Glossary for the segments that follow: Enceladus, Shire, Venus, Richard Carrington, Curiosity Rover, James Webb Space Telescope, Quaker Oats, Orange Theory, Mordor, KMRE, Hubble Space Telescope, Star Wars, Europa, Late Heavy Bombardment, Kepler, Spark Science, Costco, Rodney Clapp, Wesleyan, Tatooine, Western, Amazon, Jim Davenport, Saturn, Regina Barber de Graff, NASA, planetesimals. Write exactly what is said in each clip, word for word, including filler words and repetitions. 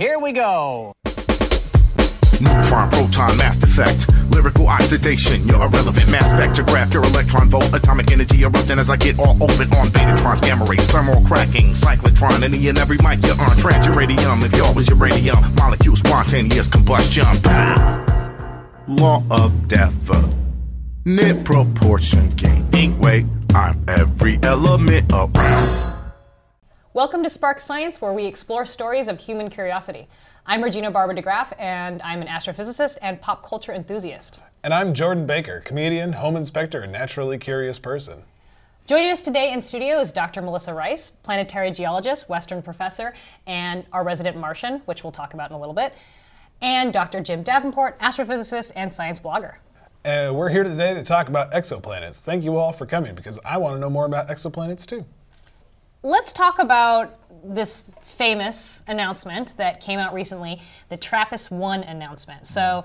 Here we go. Neutron, proton, mass effect, lyrical oxidation, your irrelevant mass spectrograph, your electron volt, atomic energy erupting as I get all open on betatrons, gamma rays, thermal cracking, cyclotron, any and every mic you're on, trans uranium, if y'all was uranium, molecule spontaneous combustion, bah! Law of definite proportion, gaining weight, I'm every element around. Welcome to Spark Science, where we explore stories of human curiosity. I'm Regina Barber de Graff, and I'm an astrophysicist and pop culture enthusiast. And I'm Jordan Baker, comedian, home inspector, and naturally curious person. Joining us today in studio is Doctor Melissa Rice, planetary geologist, Western professor, and our resident Martian, which we'll talk about in a little bit, and Doctor Jim Davenport, astrophysicist and science blogger. Uh, we're here today to talk about exoplanets. Thank you all for coming, because I want to know more about exoplanets too. Let's talk about this famous announcement that came out recently, the TRAPPIST one announcement. So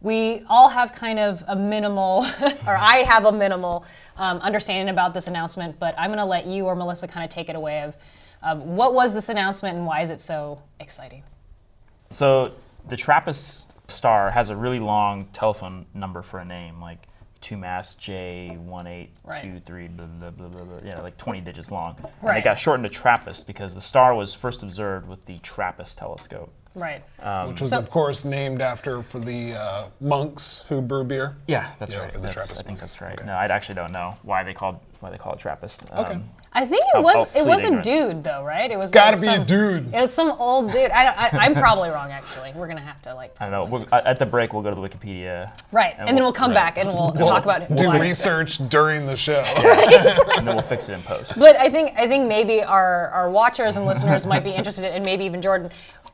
we all have kind of a minimal, or I have a minimal um, understanding about this announcement, but I'm going to let you or Melissa kind of take it away of um, what was this announcement and why is it so exciting? So the TRAPPIST star has a really long telephone number for a name, like two mass J one eight two three, right. blah, blah, blah, blah, blah, yeah, like twenty digits long. Right. And it got shortened to TRAPPIST because the star was first observed with the TRAPPIST telescope. Right. Um, Which was, so, of course, named after for the uh, monks who brew beer. Yeah, that's yeah, right. The that's, TRAPPIST I think monks. That's right. Okay. No, I actually don't know why they called why they call it TRAPPIST. Um, okay. I think it was oh, oh, it was ignorance. a dude though, right? It was. It's like gotta be some, a dude. It was some old dude. I, I, I'm probably wrong actually. We're gonna have to like. I know. We'll, at the break, we'll go to the Wikipedia. Right, and, and we'll, then we'll come right. back and we'll, we'll talk about it. Do research it. during the show, yeah. And then we'll fix it in post. But I think I think maybe our our watchers and listeners might be interested in, and maybe even Jordan.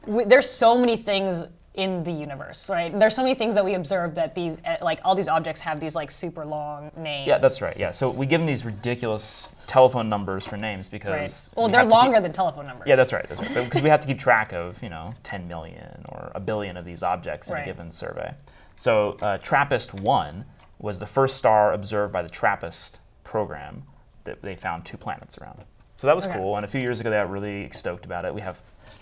We, there's so many things in the universe, right? There's so many things that we observe that these, like all these objects have these like super long names. Yeah, that's right, yeah. So we give them these ridiculous telephone numbers for names because... Right. Well, we they're longer keep, than telephone numbers. Yeah, that's right, that's right. Because we have to keep track of, you know, ten million or a billion of these objects in right. a given survey. So uh, TRAPPIST one was the first star observed by the TRAPPIST program that they found two planets around. So that was okay. cool, and a few years ago they got really stoked about it. We have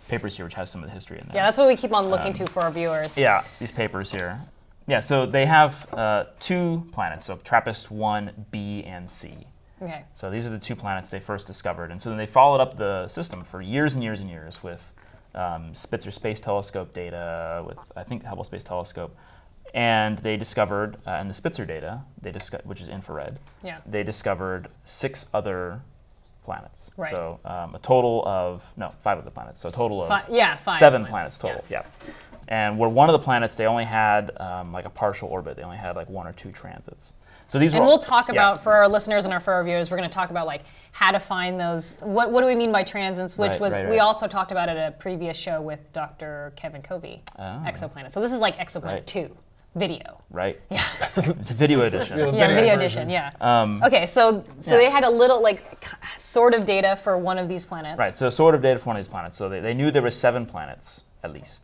papers here which has some of the history in there. Yeah, that's what we keep on looking um, to for our viewers. Yeah, these papers here. Yeah, so they have uh, two planets, so TRAPPIST one B and C. Okay. So these are the two planets they first discovered, and so then they followed up the system for years and years and years with um, Spitzer Space Telescope data, with I think Hubble Space Telescope, and they discovered, uh, in the Spitzer data, they disco- which is infrared, yeah. they discovered six other planets. Right. So um, a total of, no, five other planets. So a total of five, yeah, five seven planets, planets total. Yeah. yeah. And where one of the planets, they only had um, like a partial orbit. They only had like one or two transits. So these. And were, we'll talk yeah. about, for our listeners and our for our viewers, we're going to talk about like how to find those, what what do we mean by transits, which right, was, right, right. we also talked about at a previous show with Doctor Kevin Covey, oh. Exoplanet. So this is like Exoplanet right. two. Video. Right. Yeah. The video edition. Yeah, yeah video, video edition, yeah. Um, okay, so so yeah. they had a little, like, sort of data for one of these planets. Right, so sort of data for one of these planets. So they, they knew there were seven planets, at least.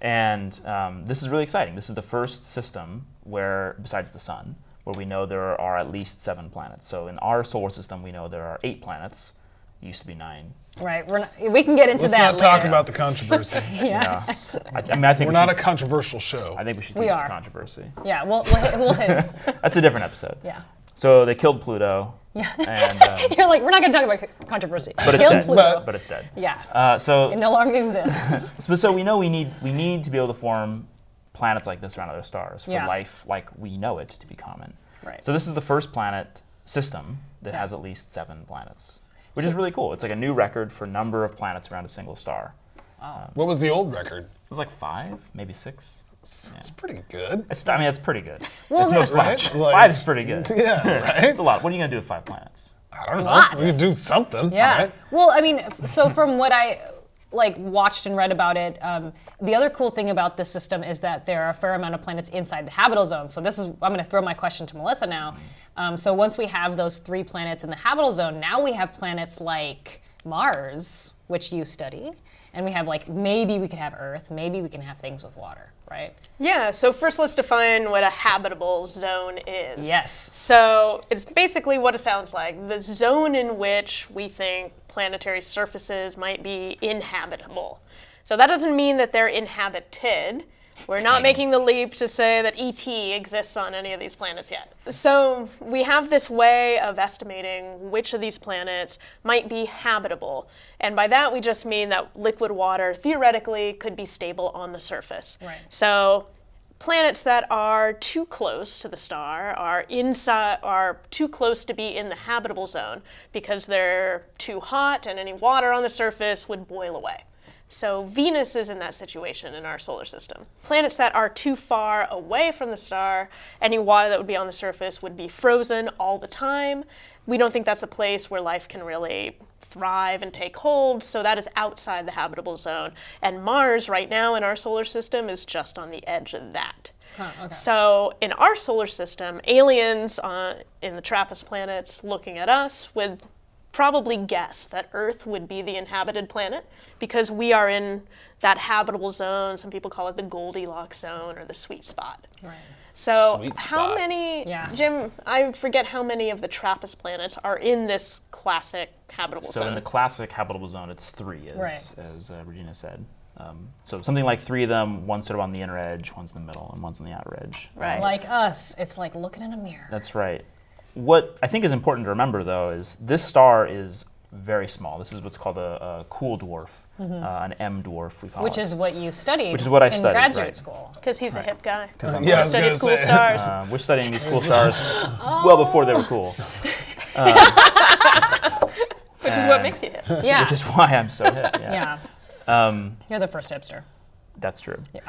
And um, this is really exciting. This is the first system where, besides the sun, where we know there are at least seven planets. So in our solar system, we know there are eight planets. It used to be nine. Right, we're not, we can get into Let's that. Let's not later. talk about the controversy. yes, you know, I, I mean, I think we're we not should, a controversial show. I think we should do this controversy. Yeah, we'll we'll hit. We'll hit. That's a different episode. Yeah. So they killed Pluto. Yeah. And, um, you're like, we're not going to talk about controversy. But it's dead. Pluto. But, but it's dead. Yeah. Uh, so it no longer exists. so, so we know we need we need to be able to form planets like this around other stars for yeah. life like we know it to be common. Right. So this is the first planet system that yeah. has at least seven planets. Which is really cool. It's like a new record for number of planets around a single star. Wow. Um, what was the old record? It was like five, maybe six. It's yeah. pretty good. It's, I mean, it's pretty good. Well, it's no slouch. Right? Like, five is pretty good. Yeah, right? It's a lot. What are you going to do with five planets? I don't know. Lots. We could do something. Yeah. Right. Well, I mean, so from what I like watched and read about it, um, the other cool thing about this system is that there are a fair amount of planets inside the habitable zone. So this is, I'm going to throw my question to Melissa now. Um, so once we have those three planets in the habitable zone, now we have planets like Mars, which you study, and we have like, maybe we can have Earth, maybe we can have things with water, right? Yeah, so first let's define what a habitable zone is. Yes. So it's basically what it sounds like, the zone in which we think planetary surfaces might be inhabitable. So that doesn't mean that they're inhabited. We're not making the leap to say that E T exists on any of these planets yet. So we have this way of estimating which of these planets might be habitable. And by that, we just mean that liquid water theoretically could be stable on the surface. Right. So planets that are too close to the star are inside, are too close to be in the habitable zone because they're too hot and any water on the surface would boil away. So Venus is in that situation in our solar system. Planets that are too far away from the star, any water that would be on the surface would be frozen all the time. We don't think that's a place where life can really thrive and take hold, so that is outside the habitable zone. And Mars right now in our solar system is just on the edge of that. Huh, okay. So in our solar system, aliens uh, in the TRAPPIST planets looking at us would probably guess that Earth would be the inhabited planet because we are in that habitable zone. Some people call it the Goldilocks zone or the sweet spot. Right. So sweet how spot. many, yeah. Jim, I forget how many of the TRAPPIST planets are in this classic habitable so zone. So in the classic habitable zone, it's three, as, right. as uh, Regina said. Um, so something like three of them, one's sort of on the inner edge, one's in the middle, and one's on the outer edge. Right. Um, like us, it's like looking in a mirror. That's right. What I think is important to remember, though, is this star is very small. This is what's called a, a cool dwarf, mm-hmm. uh, an M dwarf, we call Which it. Which is what you studied Which is what I in studied, graduate right. school. Because he's right. a hip guy. Because I'm yeah, studying cool stars. Uh, we're studying these cool stars oh. well before they were cool. Um, Which is what makes you hip. Yeah. Which is why I'm so hip. Yeah. yeah. Um, You're the first hipster. That's true. Yeah.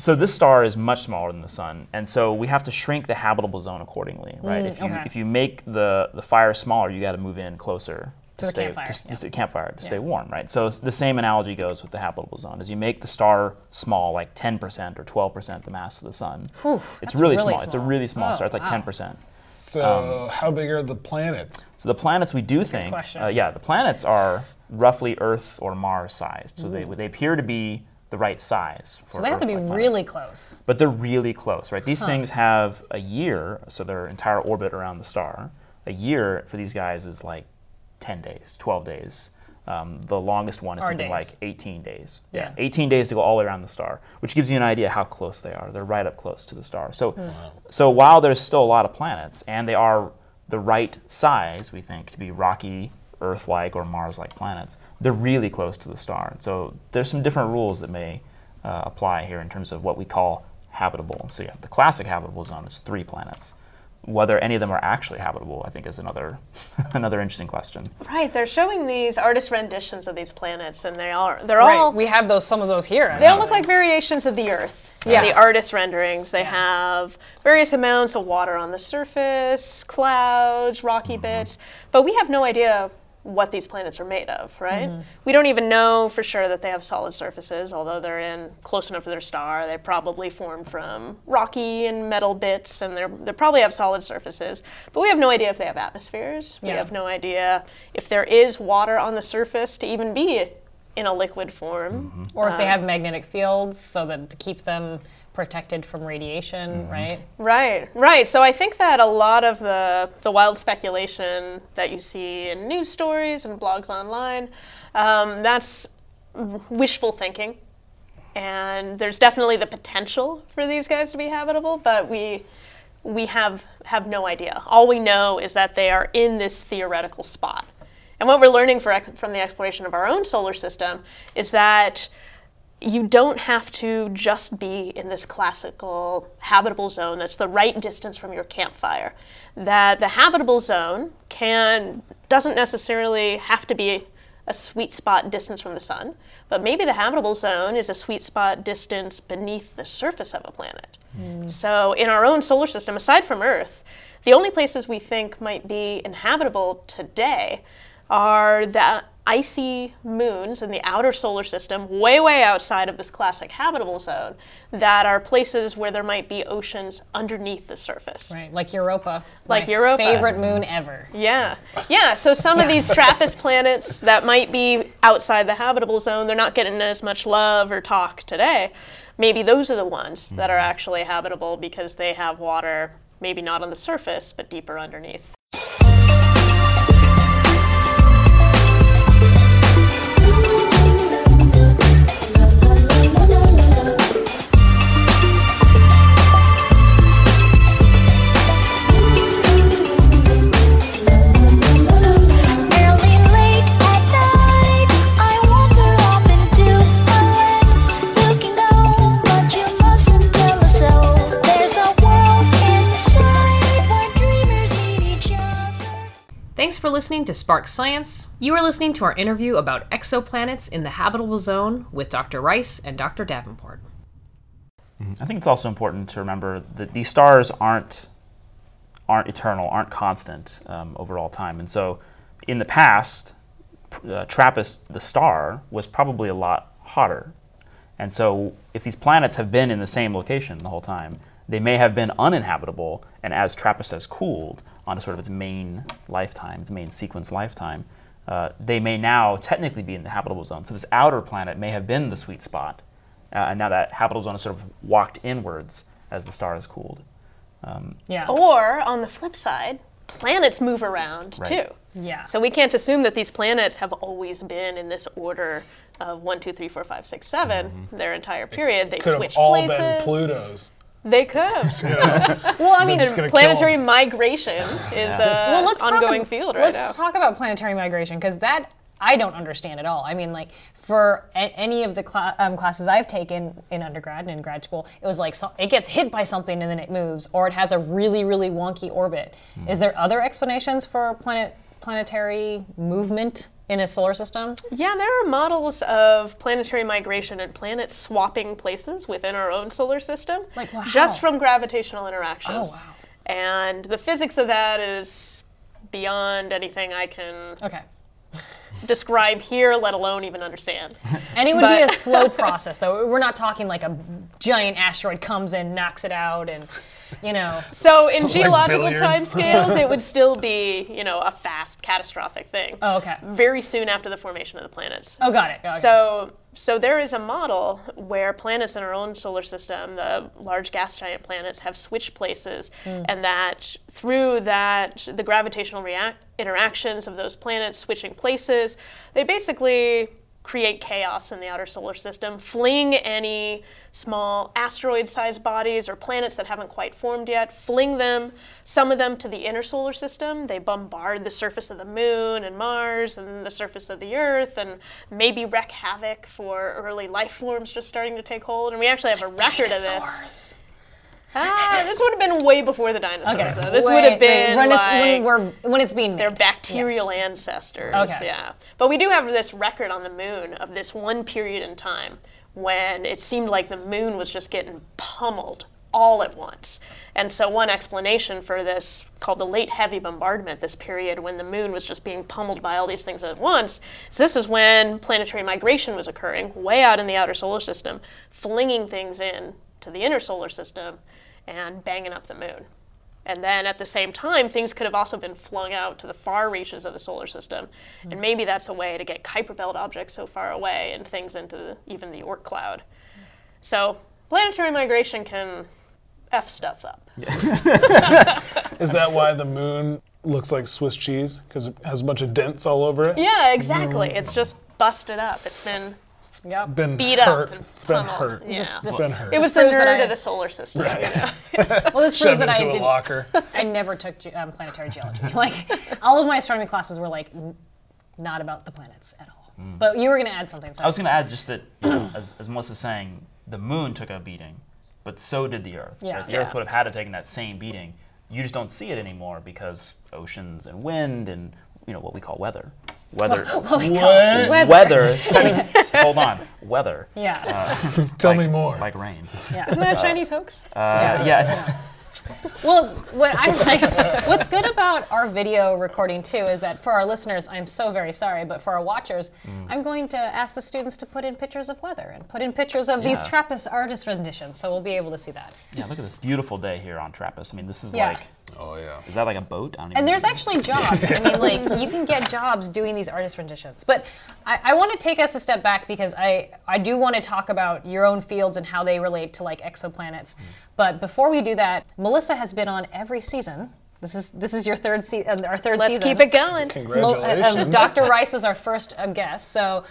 So this star is much smaller than the sun, and so we have to shrink the habitable zone accordingly, right? Mm, if you okay. if you make the, the fire smaller, you got to move in closer to, to the stay, campfire to, yeah. to, campfire, to yeah. stay warm, right? So the same analogy goes with the habitable zone. As you make the star small, like ten percent or twelve percent the mass of the sun, Whew, it's really, really small. small. It's a really small oh, star. It's like wow. ten percent. So um, how big are the planets? So the planets we do That's think, uh, yeah, the planets are roughly Earth or Mars sized. So mm. they they appear to be the right size for so they have to be planets. Really close. But they're really close, right? These huh. things have a year, so their entire orbit around the star, a year for these guys is like ten days, twelve days. Um, the longest one is Our something days. like eighteen days. Yeah. yeah, eighteen days to go all the way around the star, which gives you an idea how close they are. They're right up close to the star. So, mm. wow. so while there's still a lot of planets, and they are the right size, we think, to be rocky, Earth-like or Mars-like planets, they're really close to the star. So there's some different rules that may uh, apply here in terms of what we call habitable. So you have the classic habitable zone is three planets. Whether any of them are actually habitable, I think, is another another interesting question. Right, they're showing these artist renditions of these planets, and they are they're right. all we have those some of those here. Actually. They all look like variations of the Earth. Yeah, the artist renderings. They yeah. have various amounts of water on the surface, clouds, rocky mm-hmm. bits, but we have no idea what these planets are made of, right? Mm-hmm. We don't even know for sure that they have solid surfaces, although they're in close enough to their star. They probably formed from rocky and metal bits, and they're, they probably have solid surfaces. But we have no idea if they have atmospheres. Yeah. We have no idea if there is water on the surface to even be in a liquid form. Mm-hmm. Or if um, they have magnetic fields so that to keep them protected from radiation, right? Right, right. So I think that a lot of the, the wild speculation that you see in news stories and blogs online, um, that's wishful thinking. And there's definitely the potential for these guys to be habitable, but we we have have no idea. All we know is that they are in this theoretical spot. And what we're learning for, from the exploration of our own solar system is that you don't have to just be in this classical habitable zone that's the right distance from your campfire. That the habitable zone can doesn't necessarily have to be a sweet spot distance from the sun, but maybe the habitable zone is a sweet spot distance beneath the surface of a planet. Mm. So in our own solar system, aside from Earth, the only places we think might be inhabitable today are the icy moons in the outer solar system, way, way outside of this classic habitable zone, that are places where there might be oceans underneath the surface. Right, like Europa. Like My Europa. Favorite moon ever. Yeah, yeah, so some yeah. of these TRAPPIST planets that might be outside the habitable zone, they're not getting as much love or talk today. Maybe those are the ones mm. that are actually habitable because they have water, maybe not on the surface, but deeper underneath. Thanks for listening to Spark Science. You are listening to our interview about exoplanets in the habitable zone with Doctor Rice and Doctor Davenport. I think it's also important to remember that these stars aren't aren't eternal, aren't constant um, over all time. And so in the past, uh, TRAPPIST, the star, was probably a lot hotter. And so if these planets have been in the same location the whole time, they may have been uninhabitable, and as TRAPPIST has cooled onto sort of its main lifetime, its main sequence lifetime, uh, they may now technically be in the habitable zone. So this outer planet may have been the sweet spot. Uh, and now that habitable zone is sort of walked inwards as the star has cooled. Um, yeah. Or, on the flip side, planets move around, right, too. Yeah. So we can't assume that these planets have always been in this order of one, two, three, four, five, six, seven, mm-hmm. their entire period. They switch places. Could have all places. been Plutos. They could. you know? Well, I mean, planetary migration is yeah. a well, let's ongoing talk, field right let's now. Let's talk about planetary migration, because that I don't understand at all. I mean, like, for a- any of the cl- um, classes I've taken in undergrad and in grad school, it was like, so- it gets hit by something and then it moves, or it has a really, really wonky orbit. Mm. Is there other explanations for planet planetary movement in a solar system? Yeah, there are models of planetary migration and planets swapping places within our own solar system, like, wow. just from gravitational interactions. Oh, wow. And the physics of that is beyond anything I can... Okay. describe here, let alone even understand. And it would but, be a slow process, though. We're not talking like a giant asteroid comes in, knocks it out, and, you know. So in like geological timescales, it would still be, you know, a fast, catastrophic thing. Oh, okay. Very soon after the formation of the planets. Oh, got it. Got so, it. so there is a model where planets in our own solar system, the large gas giant planets, have switched places, mm. and that through that, the gravitational react interactions of those planets switching places, they basically create chaos in the outer solar system, fling any small asteroid-sized bodies or planets that haven't quite formed yet, fling them, some of them to the inner solar system. They bombard the surface of the moon and Mars and the surface of the Earth and maybe wreak havoc for early life forms just starting to take hold. And we actually have a record of this. Ah, this would have been way before the dinosaurs, okay. though. This Wait, would have been when it's, like when, we're, when it's being made. Their bacterial yeah. ancestors. Okay. Yeah, but we do have this record on the moon of this one period in time when it seemed like the moon was just getting pummeled all at once. And so one explanation for this, called the Late Heavy Bombardment, this period when the moon was just being pummeled by all these things at once, so this is when planetary migration was occurring way out in the outer solar system, flinging things in to the inner solar system and banging up the moon. And then at the same time, things could have also been flung out to the far reaches of the solar system. Mm-hmm. And maybe that's a way to get Kuiper Belt objects so far away and things into the, even the Oort cloud. Mm-hmm. So planetary migration can F stuff up. Yeah. Is that why the moon looks like Swiss cheese? Because it has a bunch of dents all over it? Yeah, exactly. Mm-hmm. It's just busted up. It's been... Yep. It's been beat hurt. up and it's been hurt. Yeah. This, this, it's been hurt. It was the nerd I, of the solar system. Right. You know? Well, this proves that I did. Locker. I never took um, planetary geology. Like, all of my astronomy classes were like n- not about the planets at all. Mm. But you were going to add something. So I was going to add just that, you know, as, as Melissa's saying, the moon took a beating, but so did the Earth. Yeah. Right? The yeah. Earth would have had to take that same beating. You just don't see it anymore because oceans and wind and, you know, what we call weather. Weather. What? What? Weather. Weather. Hold on. Weather. Yeah. Uh, Tell like, me more. Like rain. Yeah. Isn't that a Chinese hoax? Uh, yeah. yeah. yeah. Well, what I'm like, what's good about our video recording too is that for our listeners, I'm so very sorry, but for our watchers, mm. I'm going to ask the students to put in pictures of weather and put in pictures of yeah. these TRAPPIST artist renditions, so we'll be able to see that. Yeah. Look at this beautiful day here on TRAPPIST. I mean, this is yeah. like. Oh yeah. Is that like a boat? I don't even and there's know. actually jobs. I mean, like, you can get jobs doing these artist renditions. But I, I want to take us a step back because I, I do want to talk about your own fields and how they relate to like exoplanets. Mm. But before we do that, Melissa has been on every season. This is this is your third se- uh, our third Let's season. Let's keep it going. Congratulations. Mo- uh, um, Doctor Rice was our first um, guest. So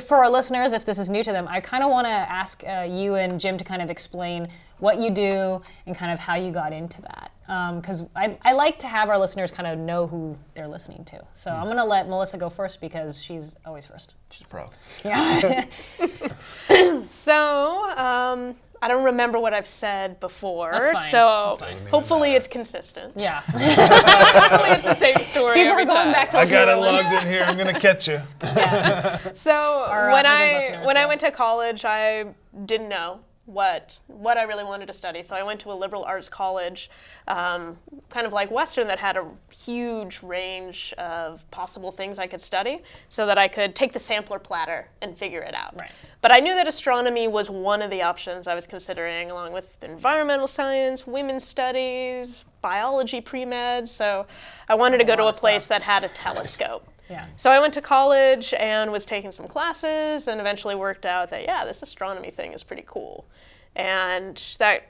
for our listeners, if this is new to them, I kind of want to ask uh, you and Jim to kind of explain what you do and kind of how you got into that. Because um, I, I like to have our listeners kind of know who they're listening to. So mm-hmm. I'm going to let Melissa go first because she's always first. She's a pro. Yeah. So um, I don't remember what I've said before, That's fine. so That's fine. hopefully it's consistent. Yeah. Hopefully it's the same story. People every are going time. back to I got it logged in here. I'm going to catch you. Yeah. So Our when I when I went to college, I didn't know what what I really wanted to study. So I went to a liberal arts college, um, kind of like Western, that had a huge range of possible things I could study so that I could take the sampler platter and figure it out. Right. But I knew that astronomy was one of the options I was considering, along with environmental science, women's studies, biology pre-med. So I wanted That's to go to a place stuff. that had a telescope. Yeah. So I went to college and was taking some classes and eventually worked out that, yeah, this astronomy thing is pretty cool. And that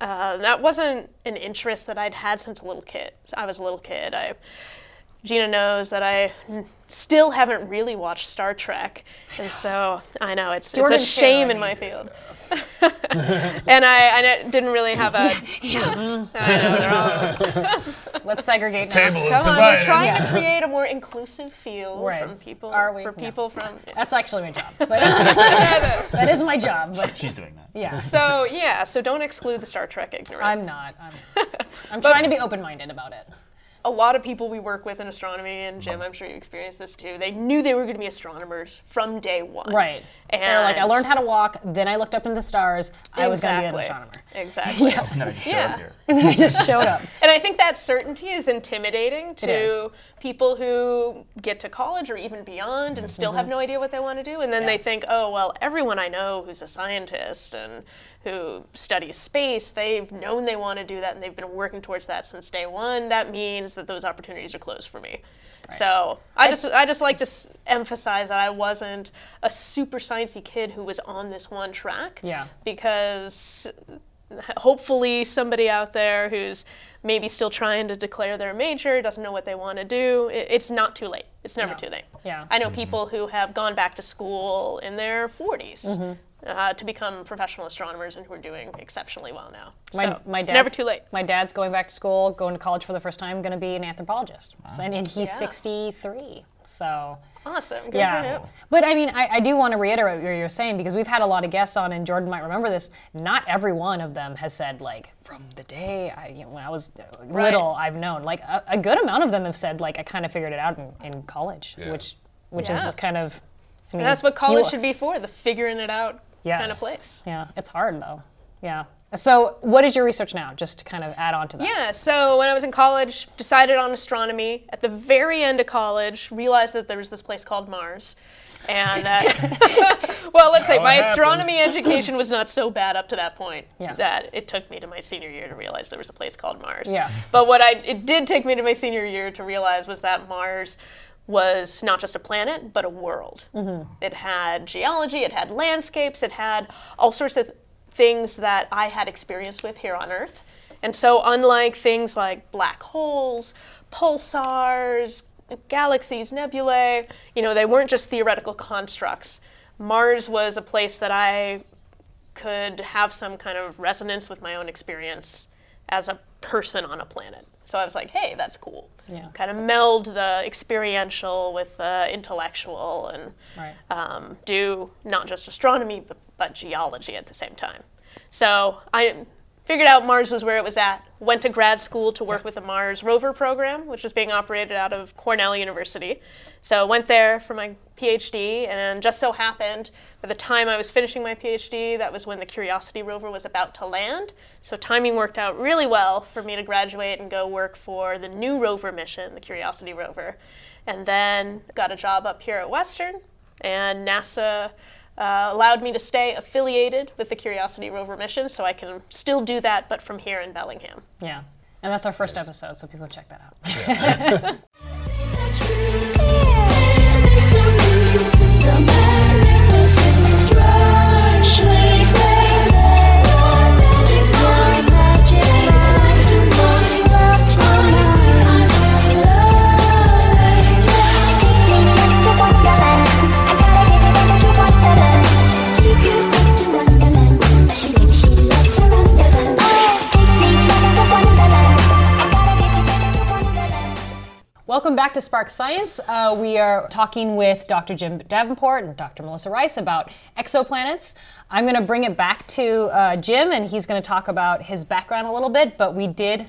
uh, that wasn't an interest that I'd had since a little kid. I was a little kid. I, Gina knows that I still haven't really watched Star Trek. And so I know it's, it's a shame in my field. and I, I didn't really have a. Yeah. I know, they're all Let's segregate. Now. Table is Come divided. On, we're trying yeah. to create a more inclusive field right. from people. Are we? For people no. from. Yeah. That's actually my job. But that is my job. But she's doing that. Yeah. So yeah. So don't exclude the Star Trek ignorant. I'm not. I'm, I'm trying to be open-minded about it. A lot of people we work with in astronomy, and Jim, I'm sure you experienced this too, they knew they were going to be astronomers from day one. Right. And they're like, I learned how to walk, then I looked up into the stars, I exactly. was going to be an astronomer. Exactly. Yeah. And then I just showed yeah. up here. And then I just showed up. And I think that certainty is intimidating to is. people who get to college or even beyond and still mm-hmm. have no idea what they want to do. And then yeah. they think, oh, well, everyone I know who's a scientist and who studies space, they've known they want to do that and they've been working towards that since day one. That means that those opportunities are closed for me. Right. So I just I just like to s- emphasize that I wasn't a super sciencey kid who was on this one track. Yeah. Because hopefully somebody out there who's maybe still trying to declare their major, doesn't know what they want to do, it, it's not too late. It's never no. too late. Yeah. I know mm-hmm. people who have gone back to school in their forties. Mm-hmm. Uh, to become professional astronomers and who are doing exceptionally well now. My, so, my dad's, never too late. My dad's going back to school, going to college for the first time, going to be an anthropologist. Wow. So, and, and he's yeah. sixty-three. So awesome. Good yeah. for him. But I mean, I, I do want to reiterate what you're saying, because we've had a lot of guests on, and Jordan might remember this, not every one of them has said, like, from the day I, you know, when I was right. little, I've known. Like, a, a good amount of them have said, like, I kind of figured it out in, in college, yeah. which which yeah. is kind of... I mean, that's what college you, should be for, the figuring it out yes. kind of place. Yeah, it's hard though. Yeah. So what is your research now, just to kind of add on to that? Yeah, so when I was in college, decided on astronomy. At the very end of college, realized that there was this place called Mars. And that, well, let's say my happens. astronomy education was not so bad up to that point yeah. that it took me to my senior year to realize there was a place called Mars. Yeah. But what I it did take me to my senior year to realize was that Mars was not just a planet, but a world. Mm-hmm. It had geology, it had landscapes, it had all sorts of things that I had experience with here on Earth. And so unlike things like black holes, pulsars, galaxies, nebulae, you know, they weren't just theoretical constructs. Mars was a place that I could have some kind of resonance with my own experience as a person on a planet. So I was like, hey, that's cool. Yeah. Kind of meld the experiential with the intellectual and right. um, do not just astronomy, but, but geology at the same time. So I figured out Mars was where it was at, went to grad school to work with the Mars rover program, which was being operated out of Cornell University. So I went there for my PhD, and just so happened, by the time I was finishing my PhD, that was when the Curiosity Rover was about to land. So timing worked out really well for me to graduate and go work for the new rover mission, the Curiosity Rover. And then got a job up here at Western, and NASA uh, allowed me to stay affiliated with the Curiosity Rover mission, so I can still do that, but from here in Bellingham. Yeah, and that's our first nice. episode, so people check that out. Yeah. Welcome Welcome back to Spark Science. Uh, we are talking with Doctor Jim Davenport and Doctor Melissa Rice about exoplanets. I'm going to bring it back to uh, Jim, and he's going to talk about his background a little bit, but we did,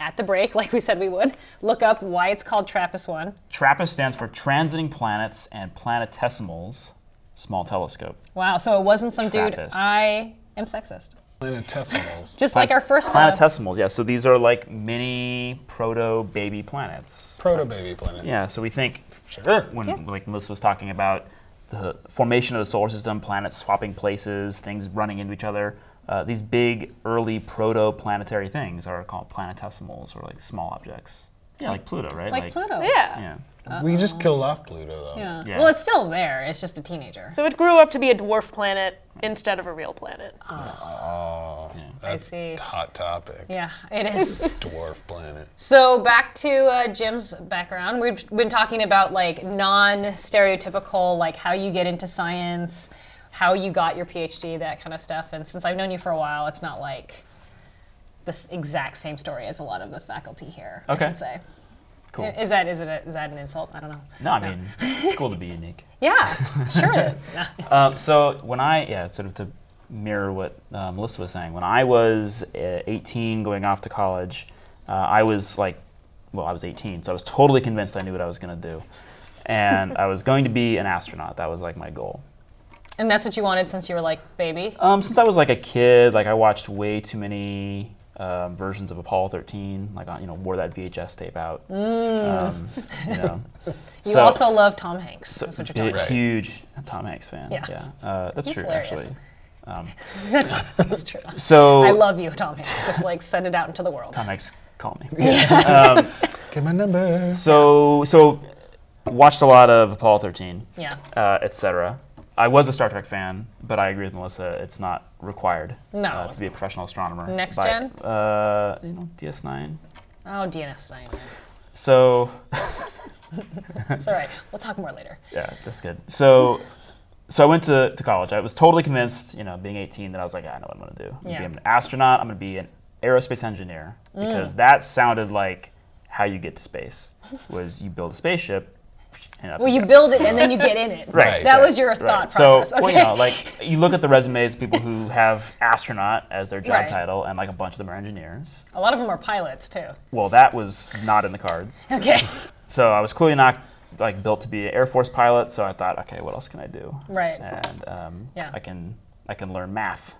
at the break, like we said we would, look up why it's called TRAPPIST one. TRAPPIST stands for Transiting Planets and Planetesimals Small Telescope. Wow, so it wasn't some Trappist. dude, I am sexist. Planetesimals. Just Plan- like our first Planetesimals, one. yeah. So these are like mini proto-baby planets. Proto-baby planets. Yeah, so we think, sure. when yeah. like Melissa was talking about the formation of the solar system, planets swapping places, things running into each other, Uh, these big early proto-planetary things are called planetesimals, or like small objects. Yeah, like Pluto, right? Like, like Pluto. Yeah. yeah. We just killed off Pluto, though. Yeah. yeah. Well, it's still there. It's just a teenager. So it grew up to be a dwarf planet right. instead of a real planet. Oh, oh yeah. That's a hot topic. Yeah, it is. Dwarf planet. So back to uh, Jim's background. We've been talking about like non-stereotypical, like how you get into science, how you got your PhD, that kind of stuff. And since I've known you for a while, it's not like this exact same story as a lot of the faculty here, okay. I should say. Cool. Is that, is it a, is that an insult? I don't know. No, I no. mean, it's cool to be unique. Yeah, sure it is. um, so when I, yeah, sort of to mirror what uh, Melissa was saying, when I was eighteen going off to college, uh, I was like, well, I was eighteen, so I was totally convinced I knew what I was gonna do. And I was going to be an astronaut. That was like my goal. And that's what you wanted since you were like baby? Um, since I was like a kid, like I watched way too many um, versions of Apollo thirteen. Like I, you know, wore that V H S tape out. Mm. Um, you know. you so, also love Tom Hanks. So that's what you're talking about. Huge Tom Hanks fan. Yeah, yeah. Uh, that's He's true hilarious. actually. Um, that's, that's true. So I love you, Tom Hanks. Just like send it out into the world. Tom Hanks, call me. Yeah. um, Get my number. So so watched a lot of Apollo thirteen. Yeah. Uh, et cetera. I was a Star Trek fan, but I agree with Melissa. It's not required no, uh, to be a professional astronomer. Next by, gen? Uh, you know, D S nine. Oh, D S nine. Yeah. So. It's all right. We'll talk more later. Yeah, that's good. So, so I went to, to college. I was totally convinced, you know, being eighteen, that I was like, yeah, I know what I'm going to do. I'm yeah. going to be an astronaut. I'm going to be an aerospace engineer because mm. that sounded like how you get to space was you build a spaceship. Well, you build it and then you get in it. Right. That right, was your thought right. process. So, okay. well, you know, like, you look at the resumes of people who have astronaut as their job right. title, and like a bunch of them are engineers. A lot of them are pilots, too. Well, that was not in the cards. Okay. So I was clearly not like built to be an Air Force pilot, so I thought, okay, what else can I do? Right. And um, yeah. I can I can learn math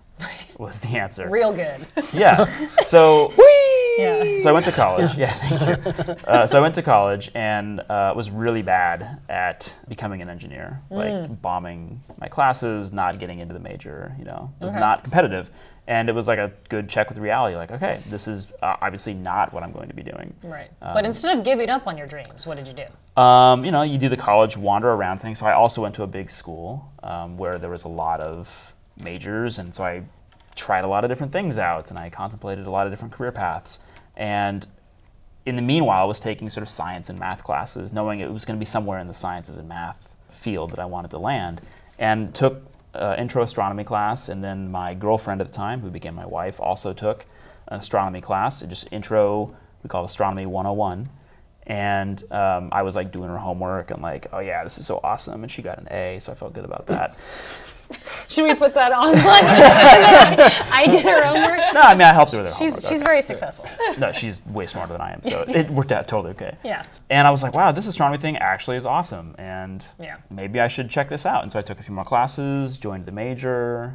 was the answer. Real good. Yeah. So. Whee! Yeah. So I went to college. Yeah, thank you. Uh, so I went to college and uh, was really bad at becoming an engineer, mm. like bombing my classes, not getting into the major. You know, it was okay. not competitive, and it was like a good check with reality. Like, okay, this is uh, obviously not what I'm going to be doing. Right. Um, but instead of giving up on your dreams, what did you do? Um, you know, you do the college wander around thing. So I also went to a big school um, where there was a lot of majors, and so I tried a lot of different things out, and I contemplated a lot of different career paths. And in the meanwhile, I was taking sort of science and math classes, knowing it was going to be somewhere in the sciences and math field that I wanted to land, and took uh, intro astronomy class. And then my girlfriend at the time, who became my wife, also took an astronomy class, just intro, we call it Astronomy one oh one. And um, I was like doing her homework and like, oh yeah, this is so awesome. And she got an A, so I felt good about that. Should we put that online? I did her homework. No, I mean, I helped her with her she's, homework. She's very successful. No, she's way smarter than I am, so it worked out totally okay. Yeah. And I was like, wow, this astronomy thing actually is awesome, and yeah. maybe I should check this out. And so I took a few more classes, joined the major,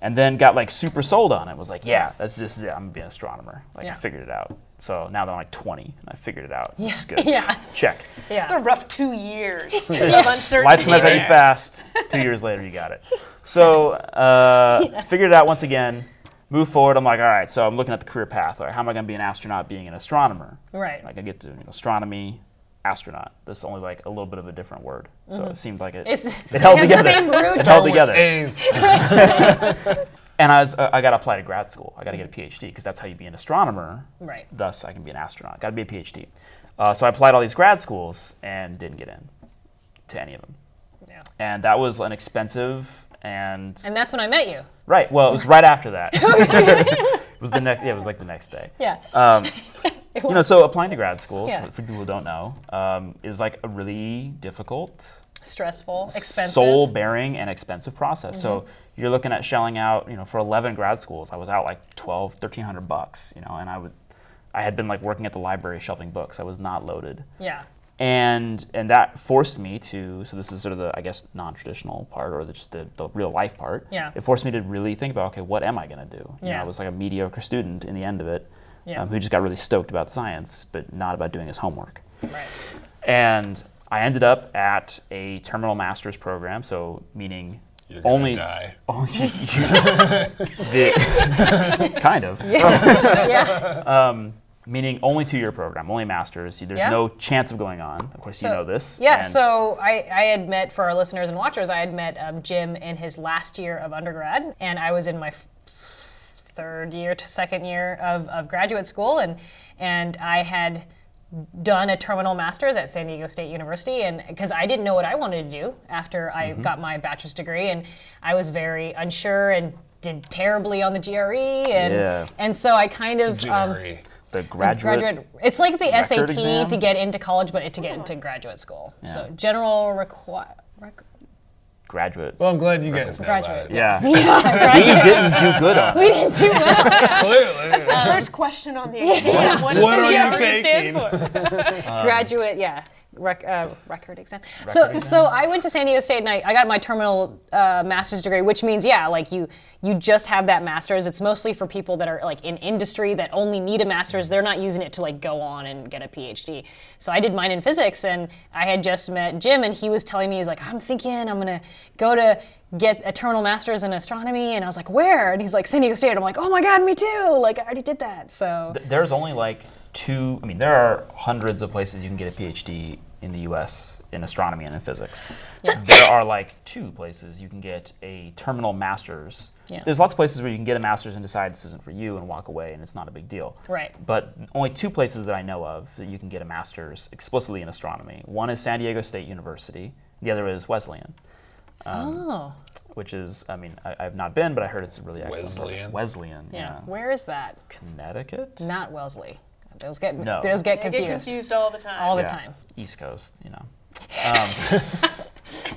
and then got like super sold on it. Was like, yeah, that's this is it. I'm gonna be an astronomer. Like yeah. I figured it out. So now that I'm like twenty, and I figured it out. Yeah. It's good. Yeah. Check. Yeah. It's a rough two years of uncertainty. Life comes at you fast. Two years later, you got it. So uh, yeah. figured it out once again. Move forward. I'm like, all right. So I'm looking at the career path. Like, how am I going to be an astronaut being an astronomer? Right. Like I get to you know, astronomy. Astronaut. That's only like a little bit of a different word, so mm-hmm. it seemed like it. It's, it held together. It held together. And I was, uh, I got to apply to grad school. I got to get a PhD because that's how you be an astronomer. Right. Thus, I can be an astronaut. Got to be a PhD. Uh, so I applied to all these grad schools and didn't get in to any of them. Yeah. And that was an expensive and. And that's when I met you. Right. Well, it was right after that. It was the next. Yeah, it was like the next day. Yeah. Um, You know, so applying to grad school, yeah. so for people who don't know, um, is like a really difficult, stressful, expensive, soul-bearing and expensive process. Mm-hmm. So you're looking at shelling out, you know, for eleven grad schools, I was out like twelve, thirteen hundred bucks, you know, and I would, I had been like working at the library shelving books. I was not loaded. Yeah. And and that forced me to, so this is sort of the, I guess, non-traditional part or the, just the, the real life part. Yeah. It forced me to really think about, okay, what am I going to do? You yeah. know, I was like a mediocre student in the end of it. Yeah. Um, who just got really stoked about science, but not about doing his homework. Right. And I ended up at a terminal master's program, so meaning You're only die. Only the, kind of. Yeah. yeah. Um, meaning only two-year program, only master's. There's yeah. no chance of going on. Of course, so, you know this. Yeah, and so I, I had met, for our listeners and watchers, I had met um, Jim in his last year of undergrad, and I was in my F- third year to second year of, of graduate school, and and I had done a terminal master's at San Diego State University, and because I didn't know what I wanted to do after I mm-hmm. got my bachelor's degree, and I was very unsure and did terribly on the G R E, and yeah. and so I kind it's of um, the graduate, graduate. It's like the S A T exam to get into college, but it, to get into graduate school. Yeah. So general require. Requ- Graduate. Well, I'm glad you guys know about it. Yeah. yeah we didn't do good on it. We didn't do well. Clearly. That's the um, first question on the exam. Yeah. What, what are you taking? um, graduate, yeah. Rec, uh, record exam. Record so, exam? so I went to San Diego State, and I, I got my terminal uh, master's degree, which means, yeah, like you, you just have that master's. It's mostly for people that are like in industry that only need a master's. They're not using it to like go on and get a PhD. So I did mine in physics, and I had just met Jim, and he was telling me, he's like, I'm thinking I'm gonna go to get a terminal master's in astronomy, and I was like, where? And he's like, San Diego State. I'm like, oh my God, me too. Like I already did that. So Th- there's only like two. I mean, there are hundreds of places you can get a PhD in the U S in astronomy and in physics. Yeah. There are like two places you can get a terminal master's. Yeah. There's lots of places where you can get a master's and decide this isn't for you and walk away and it's not a big deal. Right. But only two places that I know of that you can get a master's explicitly in astronomy. One is San Diego State University. The other is Wesleyan. Um, oh. Which is, I mean, I, I've not been, but I heard it's really excellent. Wesleyan. Wesleyan, yeah. yeah. Where is that? Connecticut? Not Wellesley. Those get no. those get confused. They get confused all the time. All the yeah. time. East Coast, you know. Um,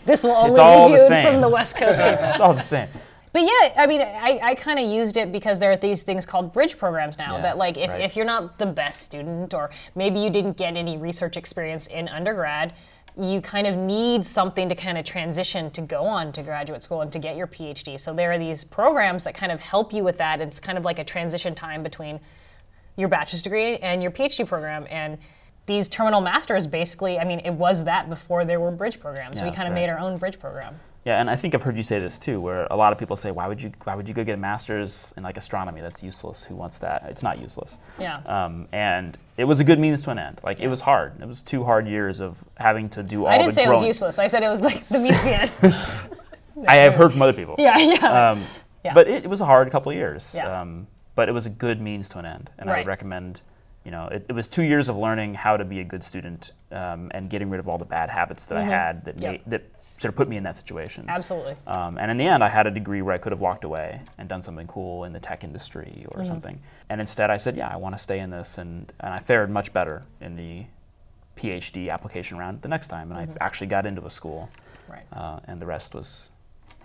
this will only be viewed the from the West Coast people. It's all the same. But yeah, I mean, I, I kind of used it because there are these things called bridge programs now yeah, that like if, right. if you're not the best student or maybe you didn't get any research experience in undergrad, you kind of need something to kind of transition to go on to graduate school and to get your PhD. So there are these programs that kind of help you with that. It's kind of like a transition time between your bachelor's degree and your PhD program. And these terminal masters basically, I mean, it was that before there were bridge programs. Yeah, we kind of right. made our own bridge program. Yeah, and I think I've heard you say this too, where a lot of people say, why would you why would you go get a master's in like astronomy? That's useless. Who wants that? It's not useless. Yeah. Um, and it was a good means to an end. Like, yeah. it was hard. It was two hard years of having to do all the I didn't the say growing. It was useless. I said it was like the means to an end. I have heard from other people. Yeah, yeah. Um, yeah. But it, it was a hard couple of years. Yeah. Um, but it was a good means to an end. And right. I would recommend, you know, it, it was two years of learning how to be a good student um, and getting rid of all the bad habits that mm-hmm. I had that yep. made, that. sort of put me in that situation. Absolutely. Um, and in the end, I had a degree where I could have walked away and done something cool in the tech industry or mm-hmm. something. And instead I said, yeah, I want to stay in this. And, and I fared much better in the PhD application round the next time. And mm-hmm. I actually got into a school. Right. Uh, and the rest was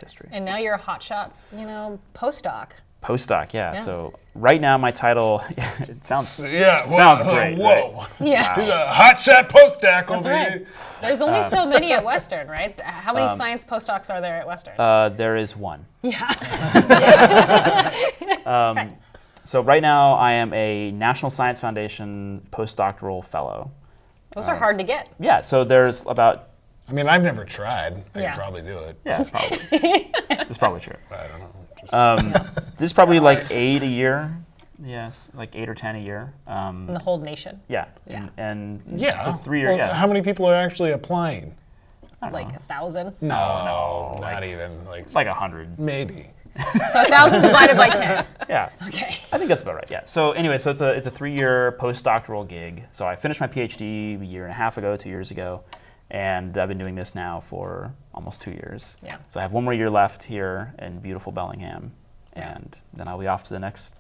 history. And now you're a hotshot, you know, postdoc. Postdoc, yeah. yeah. So right now my title, it sounds yeah, it whoa, sounds great. Whoa, right? yeah. He's a hotshot postdoc over right. here. There's only um, so many at Western, right? How many um, science postdocs are there at Western? Uh, there is one. Yeah. um, right. So right now I am a National Science Foundation postdoctoral fellow. Those uh, are hard to get. Yeah. So there's about. I mean, I've never tried. I yeah. could probably do it. Yeah, probably. It's probably true. I don't know. Um, there's probably like eight a year, yes, like eight or ten a year. Um, in the whole nation. Yeah, yeah. And, and yeah, it's a three-year. Well, yeah. So how many people are actually applying? I don't like know. a thousand? No, no, not like, even like like a hundred, maybe. So a thousand divided by ten. Yeah. Okay. I think that's about right. Yeah. So anyway, so it's a it's a three-year postdoctoral gig. So I finished my PhD a year and a half ago, two years ago. And I've been doing this now for almost two years. Yeah. So I have one more year left here in beautiful Bellingham, and then I'll be off to the next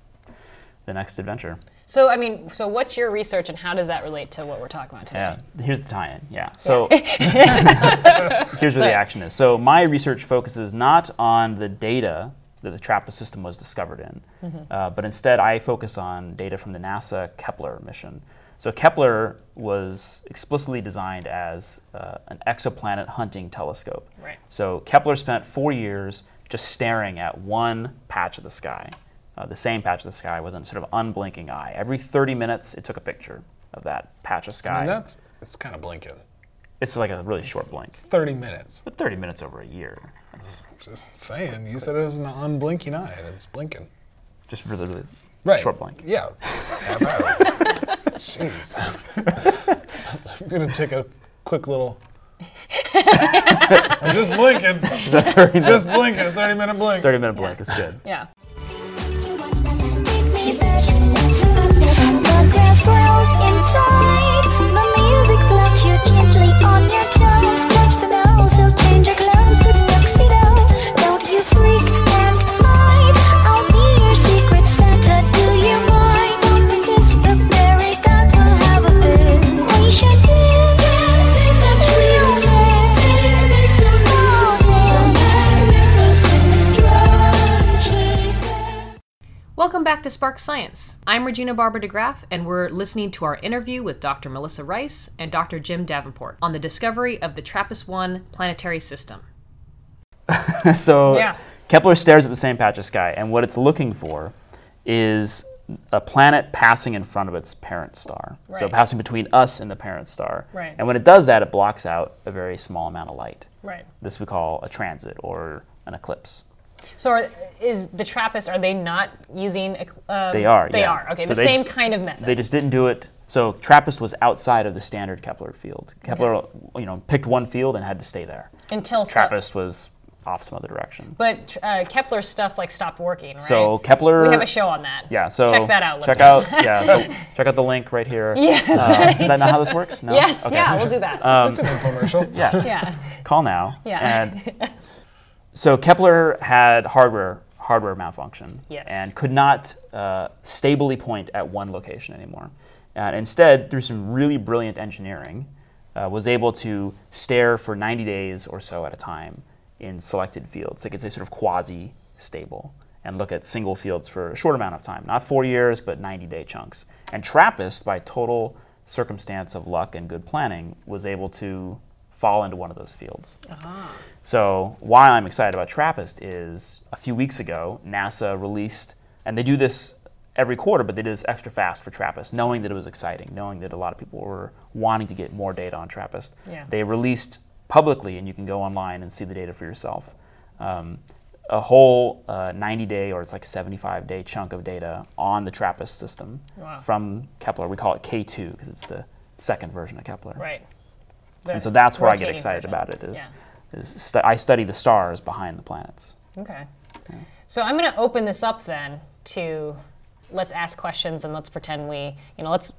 the next adventure. So, I mean, so what's your research and how does that relate to what we're talking about today? Yeah, here's the tie-in, yeah. So, yeah. here's where Sorry. the action is. So, my research focuses not on the data that the TRAPPIST system was discovered in, mm-hmm. uh, but instead I focus on data from the NASA Kepler mission. So, Kepler was explicitly designed as uh, an exoplanet hunting telescope. Right. So, Kepler spent four years just staring at one patch of the sky. Uh, the same patch of the sky with a sort of unblinking eye. Every thirty minutes, it took a picture of that patch of sky. I mean, that's it's kind of blinking. It's like a really it's, short blink. It's thirty minutes. But thirty minutes over a year. That's just saying. You said it was an unblinking eye, and it's blinking. Just really, really right. short blink. Yeah. Jeez. I'm going to take a quick little... I'm just blinking. Just blinking. A thirty-minute blink. thirty-minute blink is good. Yeah. Welcome back to Spark Science. I'm Regina Barber de Graff, and we're listening to our interview with Doctor Melissa Rice and Doctor Jim Davenport on the discovery of the TRAPPIST one planetary system. so yeah. Kepler stares at the same patch of sky, and what it's looking for is a planet passing in front of its parent star. Right. So passing between us and the parent star. Right. And when it does that, it blocks out a very small amount of light. Right. This we call a transit or an eclipse. So are, is the TRAPPIST, are they not using... Um, they are, They yeah. are, okay, so the same just, kind of method. They just didn't do it. So TRAPPIST was outside of the standard Kepler field. Kepler, okay. you know, picked one field and had to stay there. Until... TRAPPIST st- was off some other direction. But uh, Kepler's stuff, like, stopped working, right? So Kepler... We have a show on that. Yeah, so... Check that out, check listeners. Out, yeah, the, check out the link right here. Yes. Uh, is that not how this works? No? Yes, okay. yeah, we'll do that. Um, That's an infomercial. Yeah. yeah. Call now. Yeah. And, So Kepler had hardware hardware malfunction yes. and could not uh, stably point at one location anymore. And instead, through some really brilliant engineering, uh, was able to stare for ninety days or so at a time in selected fields. They could say sort of quasi-stable and look at single fields for a short amount of time, not four years, but ninety-day chunks. And TRAPPIST, by total circumstance of luck and good planning, was able to fall into one of those fields. Uh-huh. So why I'm excited about TRAPPIST is a few weeks ago, NASA released, and they do this every quarter, but they did this extra fast for TRAPPIST, knowing that it was exciting, knowing that a lot of people were wanting to get more data on TRAPPIST. Yeah. They released publicly, and you can go online and see the data for yourself, um, a whole uh, ninety-day or it's like seventy-five-day chunk of data on the TRAPPIST system wow. from Kepler. We call it K two because it's the second version of Kepler. Right. And so that's where I get excited version. about it, is, yeah. is st- I study the stars behind the planets. Okay. Yeah. So I'm going to open this up then to let's ask questions and let's pretend we, you know, let's,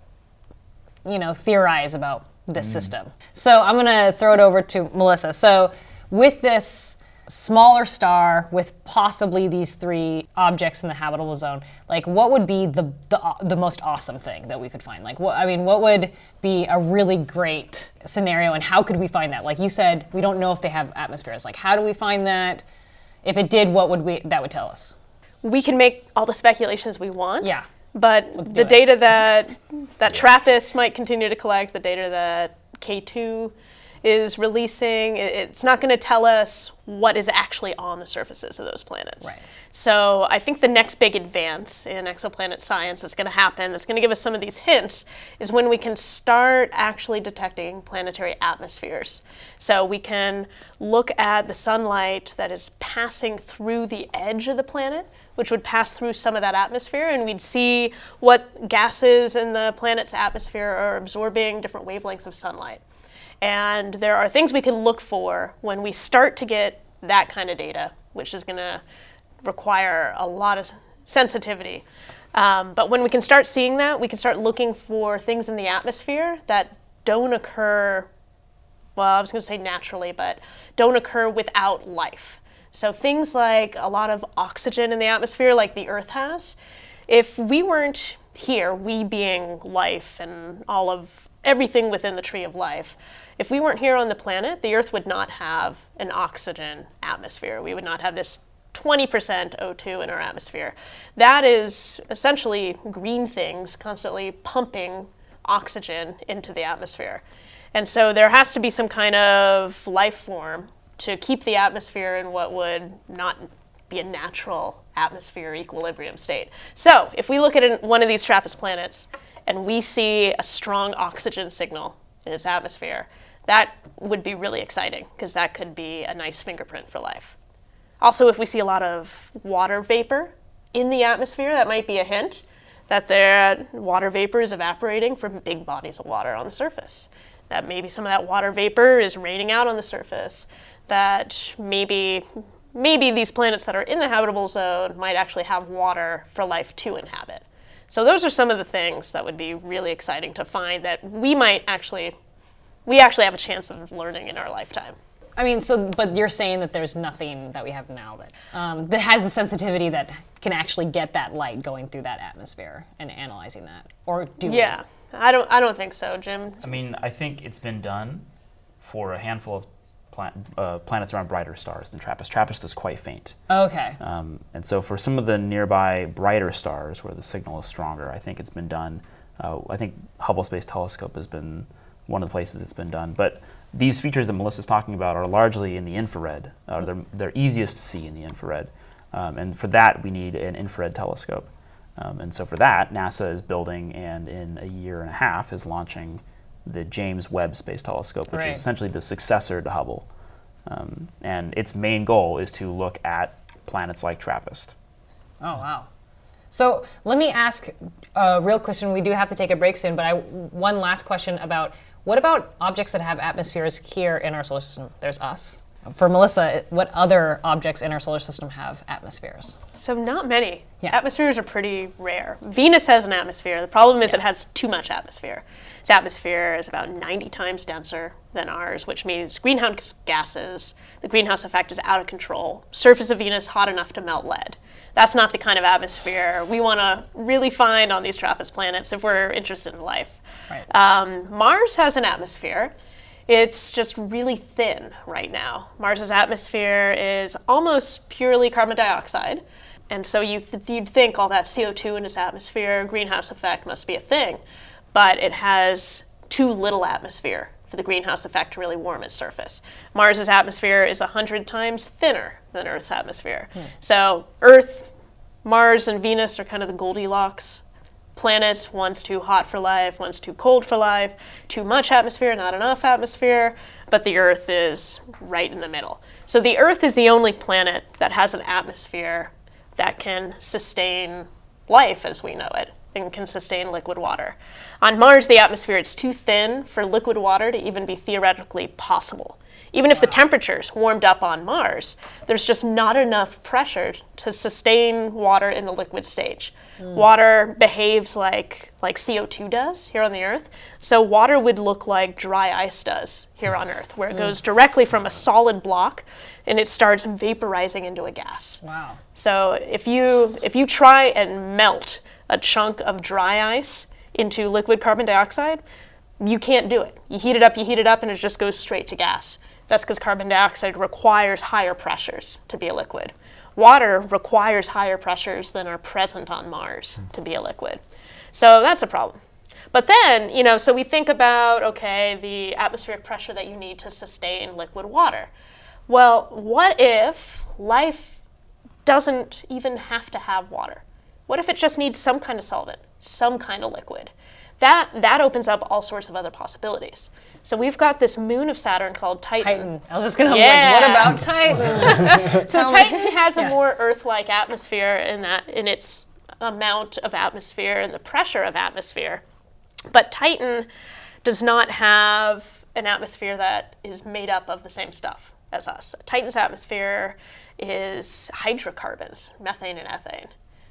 you know, theorize about this mm. system. So I'm going to throw it over to Melissa. So with this smaller star with possibly these three objects in the habitable zone, like what would be the the, uh, the most awesome thing that we could find? Like, what I mean, what would be a really great scenario, and how could we find that? Like you said, we don't know if they have atmospheres. Like, how do we find that? If it did, what would we? That would tell us. We can make all the speculations we want. Yeah. But Let's the data that that yeah. TRAPPIST might continue to collect, the data that K two is releasing, it's not going to tell us what is actually on the surfaces of those planets. Right. So I think the next big advance in exoplanet science that's going to happen, that's going to give us some of these hints, is when we can start actually detecting planetary atmospheres. So we can look at the sunlight that is passing through the edge of the planet, which would pass through some of that atmosphere, and we'd see what gases in the planet's atmosphere are absorbing different wavelengths of sunlight. And there are things we can look for when we start to get that kind of data, which is going to require a lot of sensitivity. Um, but when we can start seeing that, we can start looking for things in the atmosphere that don't occur, well, I was going to say naturally, but don't occur without life. So things like a lot of oxygen in the atmosphere, like the Earth has, if we weren't here, we being life and all of everything within the tree of life, if we weren't here on the planet, the Earth would not have an oxygen atmosphere. We would not have this twenty percent O two in our atmosphere. That is essentially green things constantly pumping oxygen into the atmosphere. And so there has to be some kind of life form to keep the atmosphere in what would not be a natural atmosphere equilibrium state. So if we look at one of these TRAPPIST planets and we see a strong oxygen signal in its atmosphere, that would be really exciting because that could be a nice fingerprint for life. Also, if we see a lot of water vapor in the atmosphere, that might be a hint that their water vapor is evaporating from big bodies of water on the surface. That maybe some of that water vapor is raining out on the surface. That maybe maybe these planets that are in the habitable zone might actually have water for life to inhabit. So those are some of the things that would be really exciting to find that we might actually, we actually have a chance of learning in our lifetime. I mean, so, but you're saying that there's nothing that we have now that um, that has the sensitivity that can actually get that light going through that atmosphere and analyzing that, or do we? Yeah, I don't, I don't think so, Jim. I mean, I think it's been done for a handful of pla- uh, planets around brighter stars than TRAPPIST. TRAPPIST is quite faint. Okay. Um, and so for some of the nearby brighter stars where the signal is stronger, I think it's been done. Uh, I think Hubble Space Telescope has been one of the places it's been done, but these features that Melissa's talking about are largely in the infrared. Uh, they're, they're easiest to see in the infrared. Um, and for that, we need an infrared telescope. Um, and so for that, NASA is building and in a year and a half is launching the James Webb Space Telescope, which right. is essentially the successor to Hubble. Um, and its main goal is to look at planets like TRAPPIST. Oh, wow. So let me ask a real question. We do have to take a break soon, but I, one last question about what about objects that have atmospheres here in our solar system? There's us. For Melissa, what other objects in our solar system have atmospheres? So not many. Yeah. Atmospheres are pretty rare. Venus has an atmosphere. The problem is yeah. it has too much atmosphere. Its atmosphere is about ninety times denser than ours, which means greenhouse gases, the greenhouse effect is out of control. Surface of Venus hot enough to melt lead. That's not the kind of atmosphere we want to really find on these TRAPPIST planets if we're interested in life. Right. Um, Mars has an atmosphere. It's just really thin right now. Mars's atmosphere is almost purely carbon dioxide. And so you th- you'd think all that C O two in its atmosphere, greenhouse effect must be a thing. But it has too little atmosphere for the greenhouse effect to really warm its surface. Mars's atmosphere is one hundred times thinner than Earth's atmosphere. Hmm. So Earth, Mars, and Venus are kind of the Goldilocks planets. One's too hot for life, one's too cold for life, too much atmosphere, not enough atmosphere, but the Earth is right in the middle. So the Earth is the only planet that has an atmosphere that can sustain life as we know it and can sustain liquid water. On Mars, the atmosphere is too thin for liquid water to even be theoretically possible. Even if wow. the temperatures warmed up on Mars, there's just not enough pressure to sustain water in the liquid stage. Mm. Water behaves like, like C O two does here on the Earth. So water would look like dry ice does here on Earth, where it mm. goes directly from a solid block and it starts vaporizing into a gas. Wow. So if you if you try and melt a chunk of dry ice into liquid carbon dioxide, you can't do it. You heat it up, you heat it up, and it just goes straight to gas. That's because carbon dioxide requires higher pressures to be a liquid. Water requires higher pressures than are present on Mars to be a liquid. So that's a problem. But then, you know, so we think about, okay, the atmospheric pressure that you need to sustain liquid water. Well, what if life doesn't even have to have water? What if it just needs some kind of solvent, some kind of liquid? That that opens up all sorts of other possibilities. So we've got this moon of Saturn called Titan. Titan. I was just going to yeah. like, what about Titan? So Titan has yeah. a more Earth-like atmosphere in that in its amount of atmosphere and the pressure of atmosphere. But Titan does not have an atmosphere that is made up of the same stuff as us. Titan's atmosphere is hydrocarbons, methane and ethane.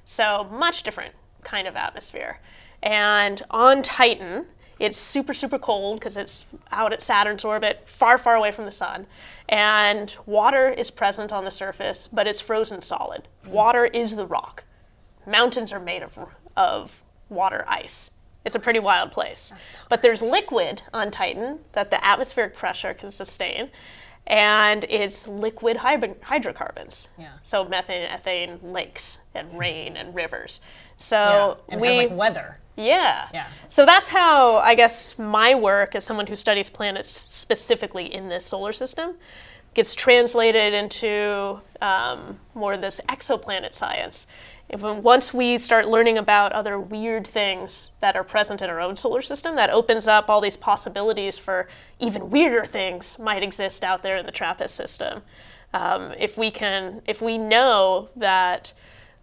So much different kind of atmosphere. And on Titan, it's super, super cold because it's out at Saturn's orbit, far, far away from the sun. And water is present on the surface, but it's frozen solid. Water is the rock. mountains are made of of water ice. It's a pretty wild place. So but there's liquid on Titan that the atmospheric pressure can sustain, and it's liquid hydrocarbons. Yeah. So methane, ethane, lakes, and rain, and rivers. So yeah. and we it has, like, weather. Yeah. Yeah. So that's how, I guess, my work as someone who studies planets specifically in this solar system gets translated into um, more of this exoplanet science. If, once we start learning about other weird things that are present in our own solar system, that opens up all these possibilities for even weirder things might exist out there in the TRAPPIST system. Um, if we can, if we know that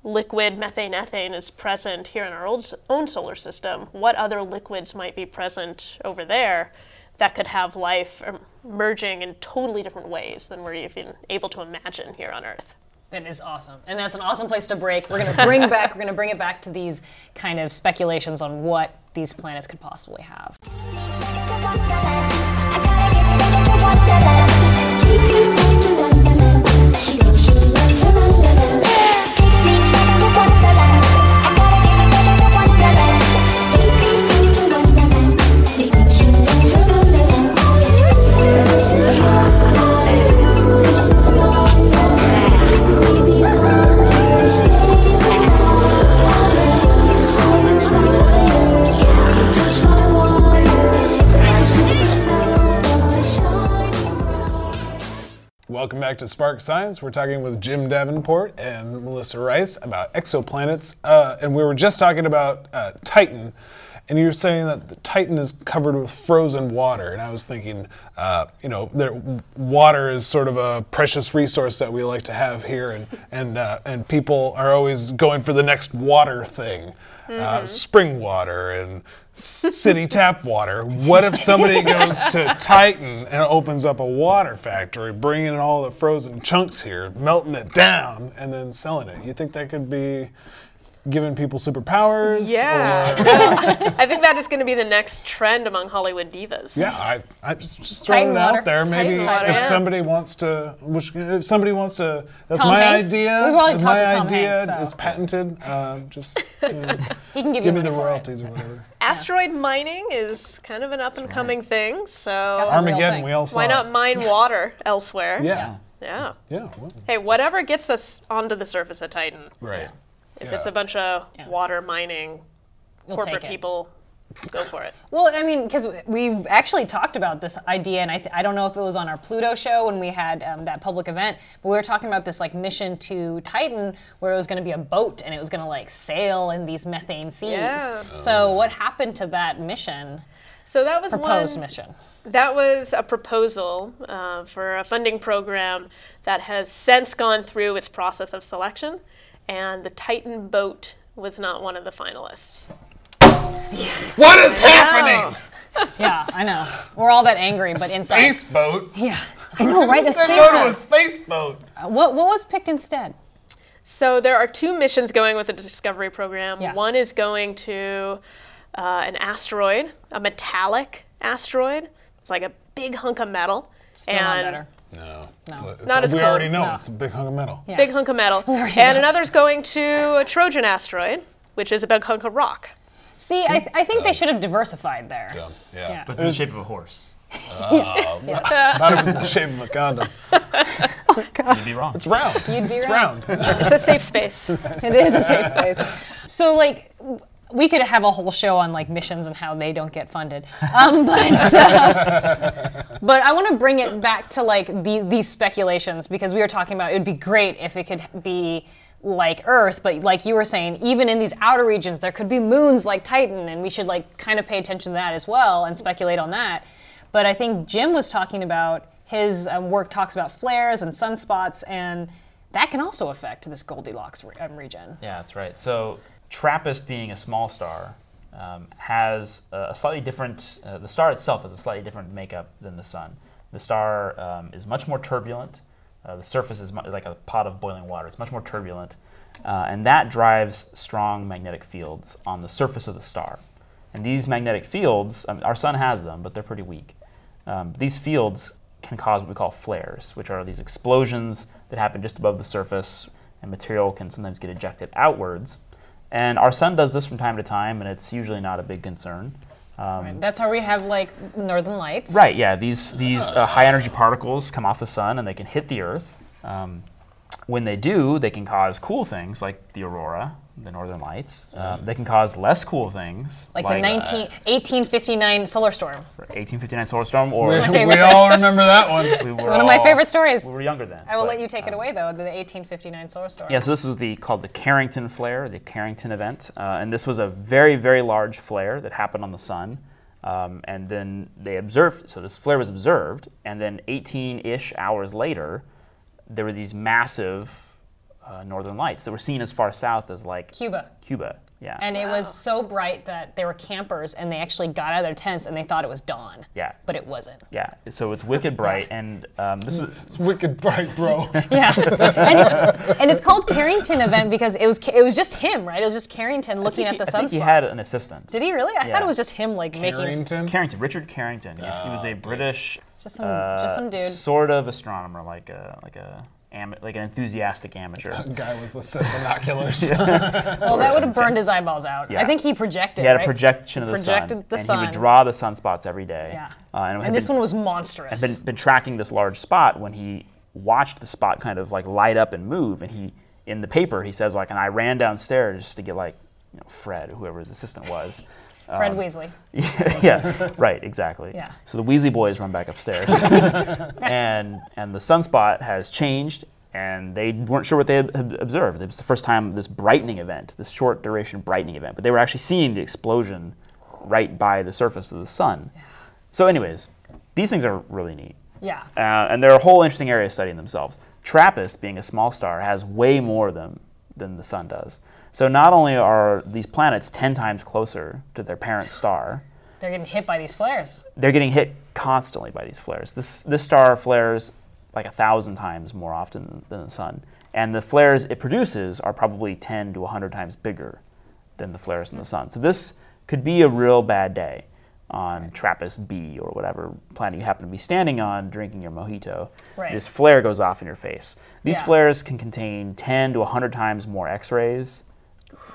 liquid methane ethane is present here in our own solar system, what other liquids might be present over there that could have life emerging in totally different ways than we're even able to imagine here on Earth? That is awesome. And that's an awesome place to break. We're going to bring back, we're going to bring it back to these kind of speculations on what these planets could possibly have. Welcome back to Spark Science. We're talking with Jim Davenport and Melissa Rice about exoplanets. Uh, and we were just talking about uh, Titan. And you were saying that the Titan is covered with frozen water. And I was thinking, uh, you know, there, water is sort of a precious resource that we like to have here. And and, uh, and people are always going for the next water thing. Mm-hmm. Uh, spring water and city tap water. What if somebody goes to Titan and opens up a water factory, bringing in all the frozen chunks here, melting it down, and then selling it? You think that could be giving people superpowers? Yeah. Or I think that is going to be the next trend among Hollywood divas. Yeah, I, I'm just throwing it out there. Maybe if water, somebody yeah. wants to, which, if somebody wants to, that's Tom my Hanks. idea. We've already talked to Tom Hanks. My idea so. is patented. Uh, just you know, he can give, give me the royalties it. or whatever. Asteroid yeah. mining is kind of an up and coming right. thing. So Armageddon, thing. we all saw. Why not mine water elsewhere? Yeah. Yeah. Yeah. yeah well, hey, whatever gets us onto the surface of Titan. Right. If yeah. it's a bunch of yeah. water mining, You'll corporate people, go for it. Well, I mean, because we've actually talked about this idea, and I, th- I don't know if it was on our Pluto show when we had um, that public event, but we were talking about this like mission to Titan where it was going to be a boat and it was going to like sail in these methane seas. Yeah. Oh. So what happened to that mission? So that was proposed one, mission. That was a proposal uh, for a funding program that has since gone through its process of selection. And the Titan boat was not one of the finalists. What is happening? Yeah, I know. We're all that angry, but inside. Space boat? Yeah, I know, right? A space boat. Go to a space boat. Uh, what, what was picked instead? So there are two missions going with the Discovery program. Yeah. One is going to uh, an asteroid, a metallic asteroid. It's like a big hunk of metal. Still and not better. No, it's no. A, it's not a, as we cold. already know no. it's a big hunk of metal. Yeah. Big hunk of metal, and another's going to a Trojan asteroid, which is a big hunk of rock. See, See? I, th- I think Dumb. they should have diversified there. Dumb. Yeah, yeah. But it's in the shape of a horse. Uh, yes. I thought it was in the shape of a condom. Oh, God. You'd be wrong. It's round. You'd be it's round. round. It's a safe space. It is a safe space. So, like. We could have a whole show on like missions and how they don't get funded, um, but uh, but I want to bring it back to like the, these speculations because we were talking about it would be great if it could be like Earth, but like you were saying, even in these outer regions there could be moons like Titan, and we should like kind of pay attention to that as well and speculate on that. But I think Jim was talking about his um, work talks about flares and sunspots, and that can also affect this Goldilocks re- um, region. Yeah, that's right. So. TRAPPIST, being a small star, um, has a slightly different, uh, the star itself has a slightly different makeup than the sun. The star um, is much more turbulent. Uh, the surface is mu- like a pot of boiling water. It's much more turbulent. Uh, and that drives strong magnetic fields on the surface of the star. And these magnetic fields, um, our sun has them, but they're pretty weak. Um, these fields can cause what we call flares, which are these explosions that happen just above the surface, and material can sometimes get ejected outwards. And our sun does this from time to time, and it's usually not a big concern. Um, right. That's how we have like northern lights. Right, yeah. These, these uh, high-energy particles come off the sun, and they can hit the Earth. Um, when they do, they can cause cool things like the aurora, the northern lights. Uh, they can cause less cool things. Like, like the nineteen, uh, eighteen fifty-nine solar storm. eighteen fifty-nine solar storm. Or we, we all remember that one. We it's one all, of my favorite stories. We were younger then. I will but, let you take um, it away, though, the eighteen fifty-nine solar storm. Yeah, so this was the, called the Carrington flare, the Carrington event. Uh, and this was a very, very large flare that happened on the sun. Um, and then they observed, so this flare was observed, and then eighteen-ish hours later, there were these massive Uh, northern lights that were seen as far south as like Cuba. Cuba, yeah. And wow. It was so bright that there were campers and they actually got out of their tents and they thought it was dawn. Yeah. But it wasn't. Yeah. So it's wicked bright and um, this was it's wicked bright, bro. Yeah. And, and it's called Carrington event because it was it was just him, right? It was just Carrington looking he, at the sunspot. I think he had an assistant. Did he really? I yeah. thought it was just him, like Carrington? making Carrington. Carrington, Richard Carrington. He was, uh, he was a British, just some, uh, just some dude, sort of astronomer, like a like a. Am- like an enthusiastic amateur. A guy with the set binoculars. Well, that would have burned his eyeballs out. Yeah. I think he projected, He had a right? projection of the sun. Projected the and sun. And he would draw the sunspots every day. Yeah. Uh, and and this been, one was monstrous. I've been, been tracking this large spot when he watched the spot kind of like light up and move. And he, in the paper, he says like, and I ran downstairs to get like, you know, Fred, whoever his assistant was. Fred um, Weasley. Yeah, yeah, right, exactly. Yeah. So the Weasley boys run back upstairs. and and the sunspot has changed, and they weren't sure what they had observed. It was the first time this brightening event, this short duration brightening event, but they were actually seeing the explosion right by the surface of the sun. Yeah. So anyways, these things are really neat. Yeah. Uh, and they're a whole interesting area of studying themselves. TRAPPIST, being a small star, has way more of them than the sun does. So not only are these planets ten times closer to their parent star. They're getting hit by these flares. They're getting hit constantly by these flares. This this star flares like a thousand times more often than the sun. And the flares it produces are probably ten to one hundred times bigger than the flares mm-hmm. in the sun. So this could be a real bad day on right. TRAPPIST-B or whatever planet you happen to be standing on, drinking your mojito. Right. This flare goes off in your face. These yeah. flares can contain ten to one hundred times more X-rays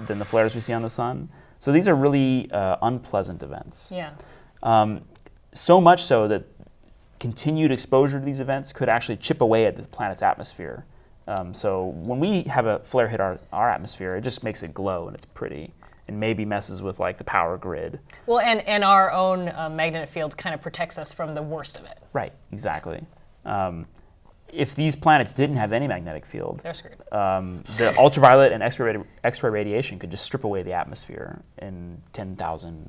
than the flares we see on the sun. So these are really uh, unpleasant events. Yeah. Um, so much so that continued exposure to these events could actually chip away at the planet's atmosphere. Um, so when we have a flare hit our, our atmosphere, it just makes it glow and it's pretty and maybe messes with like the power grid. Well, and, and our own uh, magnetic field kind of protects us from the worst of it. Right, exactly. Um, If these planets didn't have any magnetic field, they're screwed. Um, the ultraviolet and X-ray, X-ray radiation could just strip away the atmosphere in ten thousand,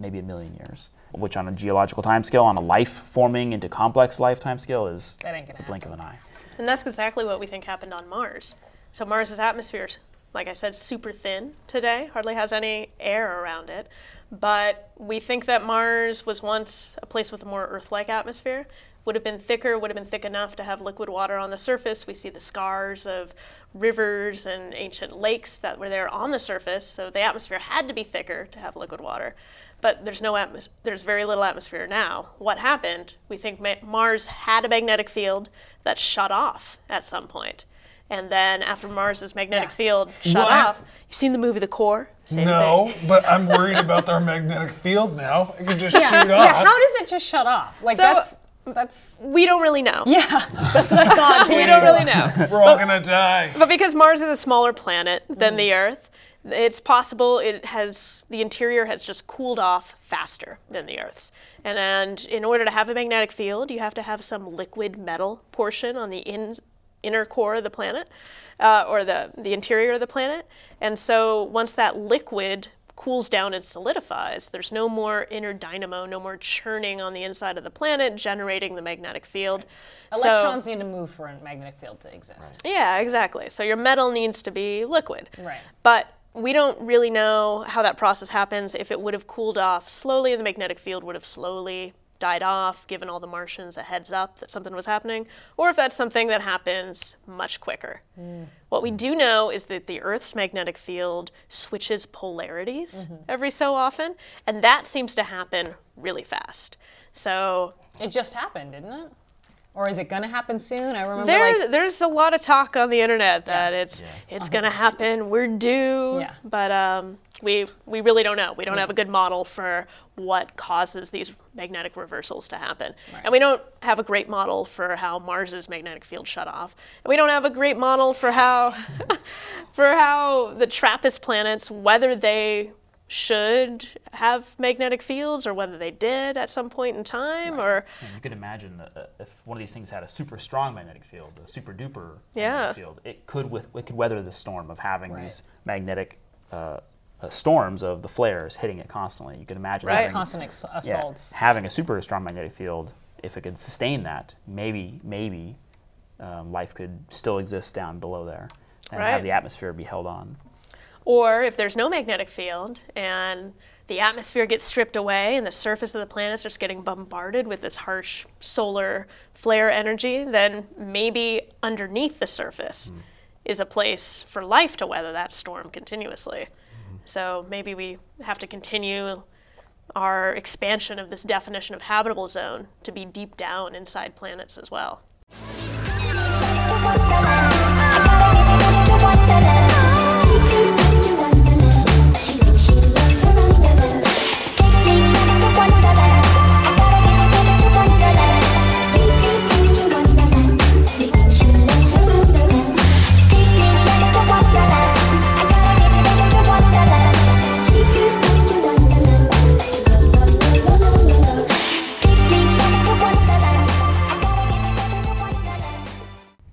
maybe a million years, which on a geological timescale, on a life forming into complex life timescale, is that ain't gonna it's a blink happen. Of an eye. And that's exactly what we think happened on Mars. So Mars's atmosphere, like I said, super thin today, hardly has any air around it. But we think that Mars was once a place with a more Earth-like atmosphere. Would have been thicker, would have been thick enough to have liquid water on the surface. We see the scars of rivers and ancient lakes that were there on the surface, so the atmosphere had to be thicker to have liquid water. But there's no atmos- there's very little atmosphere now. What happened? We think ma- Mars had a magnetic field that shut off at some point. And then after Mars's magnetic yeah. field shut what? off, you've seen the movie The Core? Same no, thing. But I'm worried about our magnetic field now. It could just yeah. shoot off. Yeah, how does it just shut off? Like so, that's... That's we don't really know. Yeah, that's what I thought. We don't really know. We're all but, gonna die. But because Mars is a smaller planet than mm. the Earth, it's possible it has the interior has just cooled off faster than the Earth's. And, and in order to have a magnetic field, you have to have some liquid metal portion on the in, inner core of the planet, uh, or the the interior of the planet. And so once that liquid cools down and solidifies, there's no more inner dynamo, no more churning on the inside of the planet, generating the magnetic field. Right. So, electrons need to move for a magnetic field to exist. Right. Yeah, exactly. So your metal needs to be liquid. Right. But we don't really know how that process happens. If it would have cooled off slowly, the magnetic field would have slowly died off, given all the Martians a heads up that something was happening, or if that's something that happens much quicker. Mm. What we do know is that the Earth's magnetic field switches polarities mm-hmm. every so often, and that seems to happen really fast. So it just happened, didn't it? Or is it going to happen soon? I remember there's, like... There's a lot of talk on the internet that yeah. it's yeah. it's going to happen, we're due, yeah. but um, we we really don't know. We don't yeah. have a good model for what causes these magnetic reversals to happen. Right. And we don't have a great model for how Mars's magnetic field shut off. And we don't have a great model for how for how the TRAPPIST planets, whether they should have magnetic fields or whether they did at some point in time. Right. Or yeah, you could imagine that, uh, if one of these things had a super strong magnetic field, a super duper yeah. magnetic field, it could with it could weather the storm of having right. these magnetic uh, uh, storms of the flares hitting it constantly. You could imagine right. constant ex- assaults. Yeah, having a super strong magnetic field, if it could sustain that, maybe maybe um, life could still exist down below there and right. have the atmosphere be held on. Or if there's no magnetic field and the atmosphere gets stripped away and the surface of the planet's just getting bombarded with this harsh solar flare energy, then maybe underneath the surface mm. is a place for life to weather that storm continuously. Mm. So maybe we have to continue our expansion of this definition of habitable zone to be deep down inside planets as well.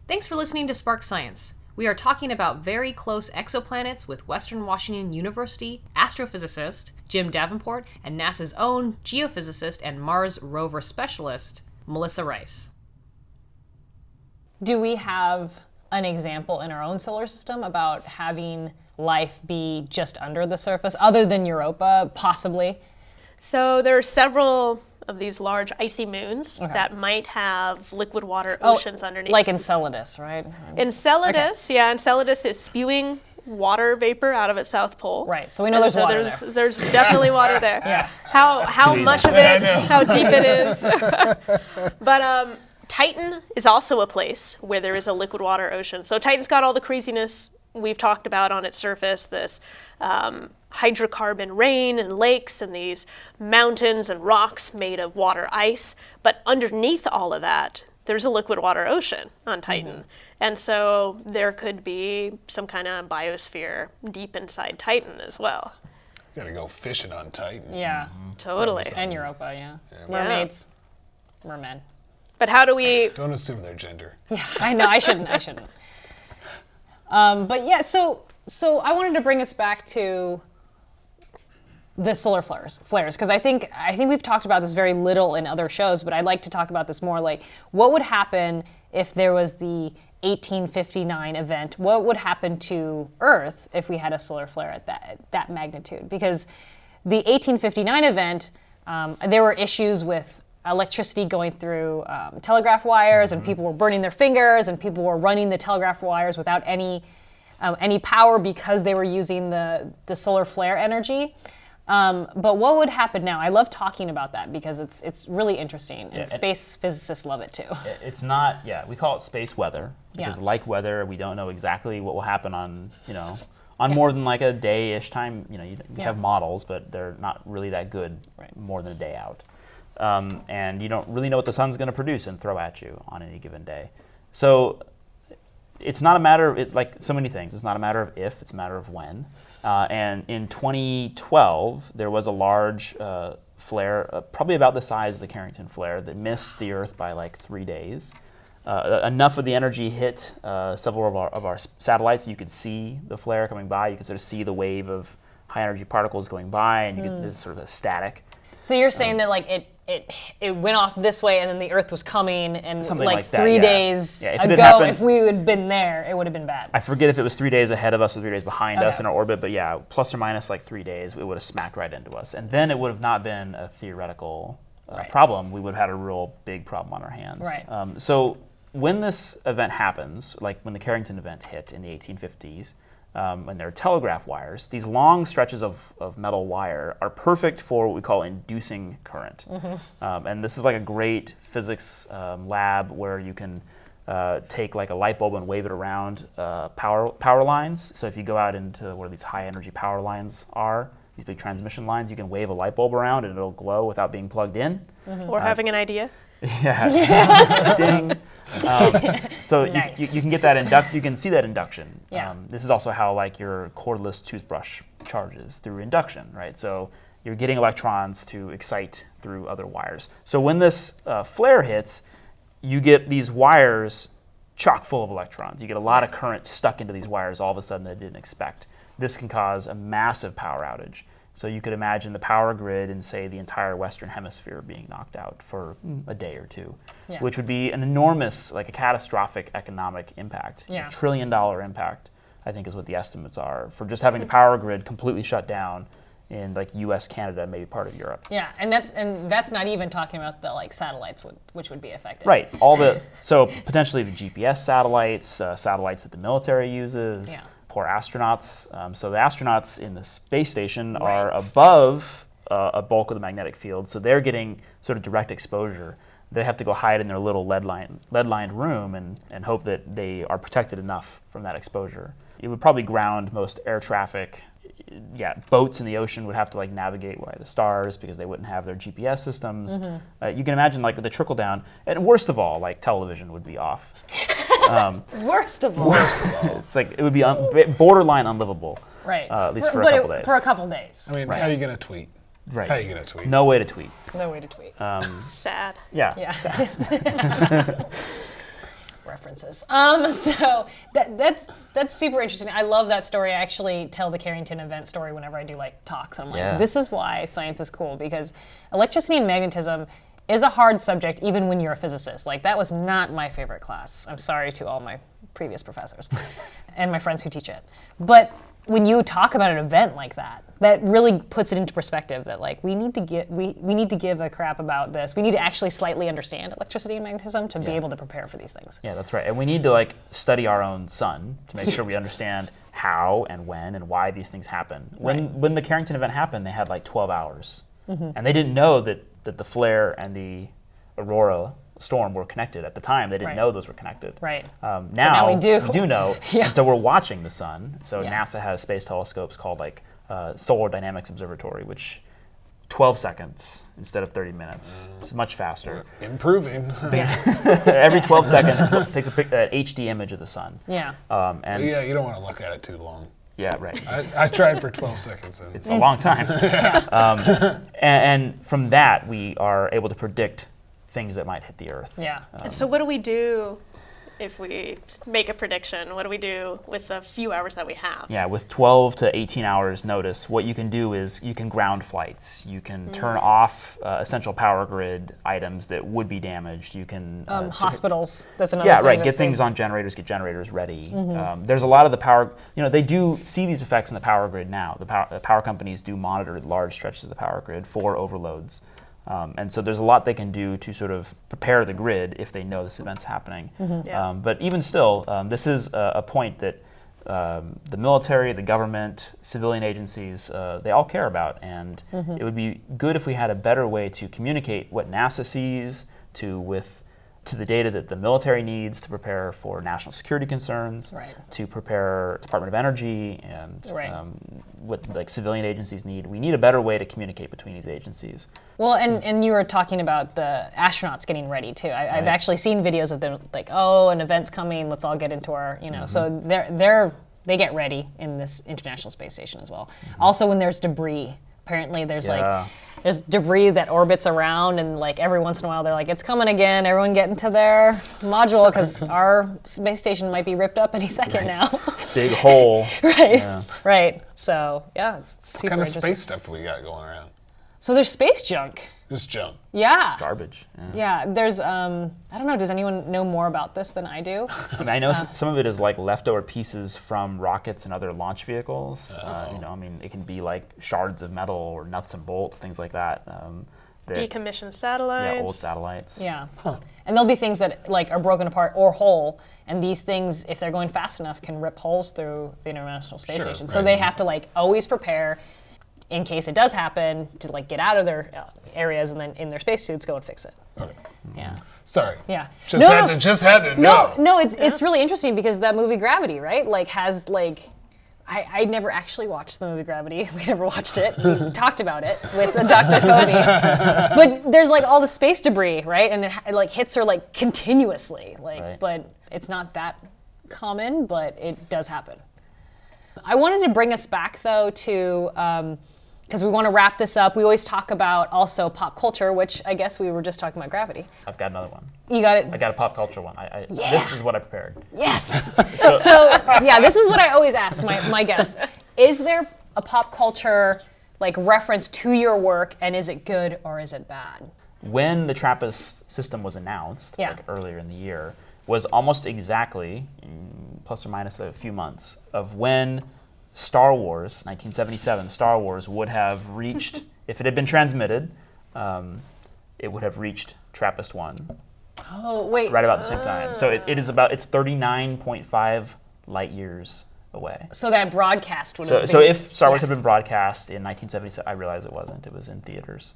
Thanks for listening to Spark Science. We are talking about very close exoplanets with Western Washington University astrophysicist Jim Davenport and NASA's own geophysicist and Mars rover specialist, Melissa Rice. Do we have an example in our own solar system about having life be just under the surface, other than Europa, possibly? So there are several of these large icy moons okay. that might have liquid water oceans oh, underneath. Like Enceladus, right? Enceladus, okay. yeah. Enceladus is spewing water vapor out of its south pole. Right, so we know and there's so water there's, there. There's definitely water there. Yeah. How That's how much of it, how deep it is. But um, Titan is also a place where there is a liquid water ocean. So Titan's got all the craziness we've talked about on its surface, this um, hydrocarbon rain and lakes and these mountains and rocks made of water ice. But underneath all of that, there's a liquid water ocean on Titan. Mm-hmm. And so there could be some kind of biosphere deep inside Titan as well. You gotta go fishing on Titan. Yeah, mm-hmm. totally. And Europa, yeah. yeah. Mermaids, yeah. mermen. But how do we... Don't assume their gender. Yeah, I know, I shouldn't, I shouldn't. Um, but yeah, so so I wanted to bring us back to the solar flares, flares, because I think I think we've talked about this very little in other shows, but I'd like to talk about this more. Like, what would happen if there was the eighteen fifty-nine event? What would happen to Earth if we had a solar flare at that at that magnitude? Because the eighteen fifty-nine event, um, there were issues with electricity going through um, telegraph wires, mm-hmm. and people were burning their fingers, and people were running the telegraph wires without any um, any power because they were using the, the solar flare energy. Um, but what would happen now? I love talking about that because it's it's really interesting, and yeah, space and physicists love it too. It's not, yeah, we call it space weather because yeah. like weather, we don't know exactly what will happen on, you know, on yeah. more than like a day-ish time. You know, you yeah. have models, but they're not really that good right. more than a day out. Um, and you don't really know what the sun's going to produce and throw at you on any given day. So it's not a matter of, it, like so many things, it's not a matter of if, it's a matter of when. Uh, and in twenty twelve, there was a large uh, flare, uh, probably about the size of the Carrington flare, that missed the Earth by like three days. Uh, enough of the energy hit uh, several of our, of our satellites, you could see the flare coming by, you could sort of see the wave of high energy particles going by, and you mm. get this sort of a static. So you're saying um, that like it It it went off this way, and then the Earth was coming, and like, like that, three yeah. days yeah, if ago, happened, if we had been there, it would have been bad. I forget if it was three days ahead of us or three days behind okay. us in our orbit, but yeah, plus or minus like three days, it would have smacked right into us. And then it would have not been a theoretical uh, right. problem. We would have had a real big problem on our hands. Right. Um, so when this event happens, like when the Carrington event hit in the eighteen fifties, um, and they're telegraph wires, these long stretches of, of metal wire are perfect for what we call inducing current. Mm-hmm. um, and this is like a great physics um, lab where you can Uh, take like a light bulb and wave it around uh, power power lines. So if you go out into where these high energy power lines are, these big transmission lines, you can wave a light bulb around and it'll glow without being plugged in. Mm-hmm. Or uh, having an idea. Yeah. Ding. Um, so nice. you, you, you can get that induct. You can see that induction. Yeah. Um, this is also how like your cordless toothbrush charges through induction, right? So you're getting electrons to excite through other wires. So when this uh, flare hits, you get these wires chock full of electrons. You get a lot of current stuck into these wires all of a sudden that they didn't expect. This can cause a massive power outage. So you could imagine the power grid in, say, the entire Western Hemisphere being knocked out for a day or two, yeah. which would be an enormous, like a catastrophic economic impact. Yeah. A trillion dollar impact, I think, is what the estimates are for just having the power grid completely shut down in like U S, Canada, maybe part of Europe. Yeah, and that's and that's not even talking about the like satellites would, which would be affected. Right, all the so potentially the G P S satellites, uh, satellites that the military uses, yeah. poor astronauts. Um, so the astronauts in the space station right. are above uh, a bulk of the magnetic field, so they're getting sort of direct exposure. They have to go hide in their little lead line, lead-lined room and, and hope that they are protected enough from that exposure. It would probably ground most air traffic. Yeah, boats in the ocean would have to like navigate by the stars because they wouldn't have their G P S systems. Mm-hmm. Uh, you can imagine like the trickle down, and worst of all, like television would be off. Um, worst of all, worst of all, it's like it would be un- borderline unlivable. Right. Uh, at least for, for a couple it, days. For a couple days. I mean, right. how are you gonna tweet? Right. How are you gonna tweet? No way to tweet. No way to tweet. Um, sad. Yeah. Yeah. Sad. References. Um, so that, that's that's super interesting. I love that story. I actually tell the Carrington Event story whenever I do like talks. I'm like, yeah. this is why science is cool, because electricity and magnetism is a hard subject even when you're a physicist. Like that was not my favorite class. I'm sorry to all my previous professors and my friends who teach it. But when you talk about an event like that, that really puts it into perspective that like we need to get we, we need to give a crap about this. We need to actually slightly understand electricity and magnetism to yeah. be able to prepare for these things. Yeah, that's right. And we need to like study our own sun to make sure we understand how and when and why these things happen. When right. when the Carrington event happened, they had like twelve hours. Mm-hmm. And they didn't know that, that the flare and the aurora storm were connected at the time. They didn't right. know those were connected. Right. Um, now, now we do. We do know. yeah. And so we're watching the sun. So yeah. NASA has space telescopes called like uh, Solar Dynamics Observatory, which twelve seconds instead of thirty minutes. It's much faster. We're improving. Every twelve seconds it takes a pic- an H D image of the sun. Yeah. Um, and yeah, you don't want to look at it too long. Yeah, right. I, I tried for twelve seconds. And it's a long time. yeah. um, and, and from that, we are able to predict things that might hit the Earth. Yeah. Um, and so what do we do if we make a prediction? What do we do with the few hours that we have? Yeah, with twelve to eighteen hours notice, what you can do is you can ground flights. You can mm. turn off uh, essential power grid items that would be damaged. You can... Uh, um, hospitals, that's another yeah, thing. Yeah, right, get things on generators, get generators ready. Mm-hmm. Um, there's a lot of the power... You know, they do see these effects in the power grid now. The power, the power companies do monitor large stretches of the power grid for overloads. Um, and so there's a lot they can do to sort of prepare the grid if they know this event's happening. Mm-hmm. Yeah. Um, but even still, um, this is a, a point that um, the military, the government, civilian agencies, uh, they all care about. And mm-hmm. it would be good if we had a better way to communicate what NASA sees to with to the data that the military needs to prepare for national security concerns, right. to prepare Department of Energy and right. um, what like civilian agencies need. We need a better way to communicate between these agencies. Well, and, and you were talking about the astronauts getting ready too. I, right. I've actually seen videos of them like, oh, an event's coming. Let's all get into our, you know. Mm-hmm. So they're they're they get ready in this International Space Station as well. Mm-hmm. Also, when there's debris, apparently there's yeah. like. There's debris that orbits around, and like every once in a while, they're like, "It's coming again! Everyone get into their module because our space station might be ripped up any second right. now." Big hole. right. Yeah. Right. So yeah, it's super. What kind of space stuff we got going around? So there's space junk. Just junk. Yeah. It's garbage. Yeah. yeah there's um. I don't know. Does anyone know more about this than I do? I mean, I know uh, some of it is like leftover pieces from rockets and other launch vehicles. Uh, you know, I mean, it can be like shards of metal or nuts and bolts, things like that. Um, Decommissioned satellites. Yeah, old satellites. Yeah. Huh. And there'll be things that like are broken apart or whole, and these things, if they're going fast enough, can rip holes through the International Space sure, Station. Right. So they have to like always prepare in case it does happen to like get out of their areas and then in their spacesuits go and fix it. Okay. Yeah. Sorry. Yeah. Just no, had no. to just had to know. No, no, it's yeah. it's really interesting because that movie Gravity, right? Like has like I, I never actually watched the movie Gravity. We never watched it. We talked about it with Doctor Covey. But there's like all the space debris, right? And it, it like hits her like continuously. Like, right. But it's not that common, but it does happen. I wanted to bring us back though to, um, because we want to wrap this up. We always talk about also pop culture, which I guess we were just talking about Gravity. I've got another one. You got it? I got a pop culture one. I, I, yeah. This is what I prepared. Yes. so, so, yeah, this is what I always ask my, my guests. Is there a pop culture like reference to your work, and is it good or is it bad? When the TRAPPIST system was announced yeah. like earlier in the year, was almost exactly, plus or minus a few months, of when Star Wars, nineteen seventy-seven, Star Wars would have reached, if it had been transmitted, um, it would have reached TRAPPIST one. Oh, wait. Right about the same time. So it, it is about, it's thirty-nine point five light years away. So that broadcast would so, have been. So if Star Wars yeah. had been broadcast in nineteen seventy-seven, I realize it wasn't. It was in theaters.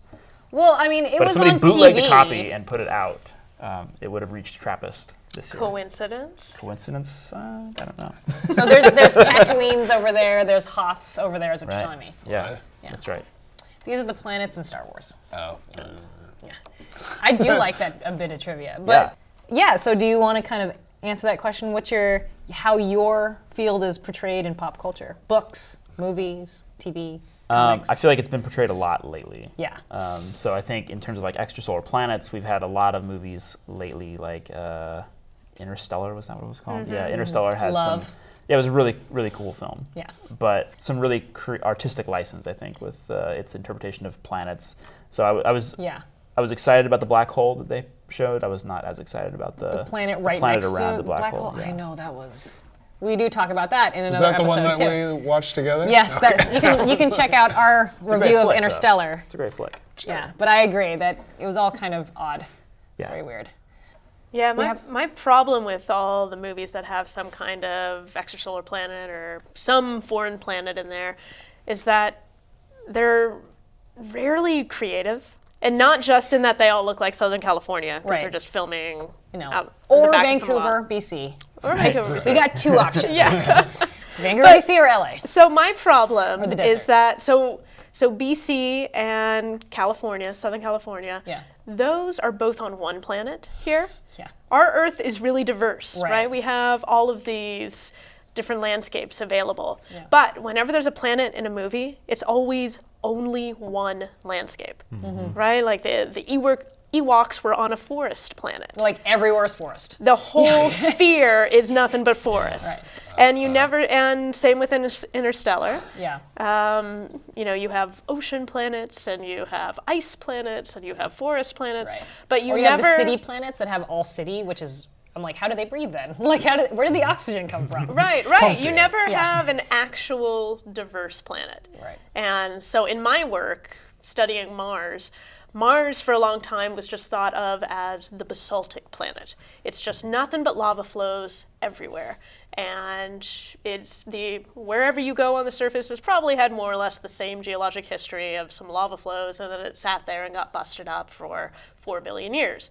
Well, I mean, it but was on T V. But if somebody bootlegged a copy and put it out, um, it would have reached TRAPPIST. Coincidence? Coincidence? Uh, I don't know. So there's there's Tatooines over there, there's Hoths over there, is what right. you're telling me. Yeah. yeah, that's right. These are the planets in Star Wars. Oh. Yeah. yeah. I do like that a bit of trivia. But yeah. yeah, so do you want to kind of answer that question? What's your, how your field is portrayed in pop culture? Books, movies, T V? Um, I feel like it's been portrayed a lot lately. Yeah. Um, so I think in terms of like extrasolar planets, we've had a lot of movies lately like... Uh, Interstellar, was that what it was called? Mm-hmm. Yeah, Interstellar had Love. some... Yeah, it was a really, really cool film. Yeah. But some really cre- artistic license, I think, with uh, its interpretation of planets. So I, w- I was yeah. I was excited about the black hole that they showed. I was not as excited about the, the planet right the planet next around to the black, black hole. hole. Yeah. I know, that was... We do talk about that in another episode, too. Is that the one that we watched together? Yes, okay. that, you can you can check out our it's review of flick, Interstellar. Though. It's a great flick. Sure. Yeah, but I agree that it was all kind of odd. It's yeah. very weird. Yeah, my have, my problem with all the movies that have some kind of extrasolar planet or some foreign planet in there is that they're rarely creative. And not just in that they all look like Southern California, because right. they're just filming you know, out Or Vancouver, B C. Or right. Vancouver, B C. We got two options. yeah. Vancouver, but, B C or L A. So my problem is that, so so B C and California, Southern California, yeah. those are both on one planet here. Yeah. Our Earth is really diverse, right? right? We have all of these different landscapes available. Yeah. But whenever there's a planet in a movie, it's always only one landscape, mm-hmm. right? Like the, the Ewok, Ewoks were on a forest planet. Like everywhere is forest. The whole sphere is nothing but forest. Right. And you uh, never, and same with Inter- Interstellar. Yeah. Um, you know, you have ocean planets, and you have ice planets, and you have forest planets, right. but you, or you never. Or you have the city planets that have all city, which is, I'm like, how do they breathe then? Like, how did, where did the oxygen come from? right, right. You never yeah. have an actual diverse planet. Right. And so in my work, studying Mars, Mars for a long time was just thought of as the basaltic planet. It's just nothing but lava flows everywhere. And it's the wherever you go on the surface has probably had more or less the same geologic history of some lava flows, and then it sat there and got busted up for four billion years.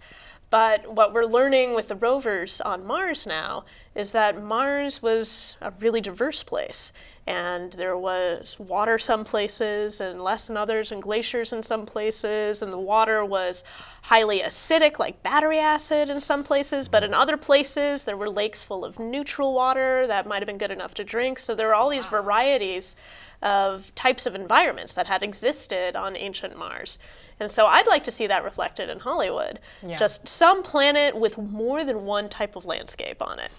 But what we're learning with the rovers on Mars now is that Mars was a really diverse place. And there was water some places and less in others, and glaciers in some places. And the water was highly acidic, like battery acid in some places. But in other places, there were lakes full of neutral water that might have been good enough to drink. So there were all these wow. varieties of types of environments that had existed on ancient Mars. And so I'd like to see that reflected in Hollywood. Yeah. Just some planet with more than one type of landscape on it.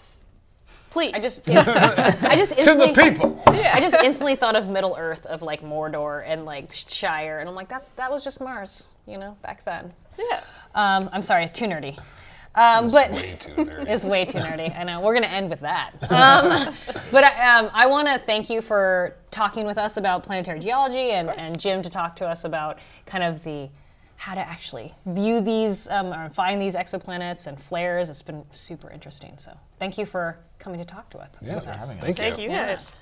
Please. I just, I just instantly, to the people. Yeah. I just instantly thought of Middle Earth, of like Mordor and like Shire, and I'm like, that's that was just Mars, you know, back then. Yeah. Um, I'm sorry, too nerdy. Um, but way too nerdy. It's way too nerdy. I know. We're gonna end with that. Um, but I, um, I want to thank you for talking with us about planetary geology, and, and Jim to talk to us about kind of the how to actually view these um, or find these exoplanets and flares. It's been super interesting. So thank you for coming to talk to us. Yes, for having us. Thank you. Thank you guys.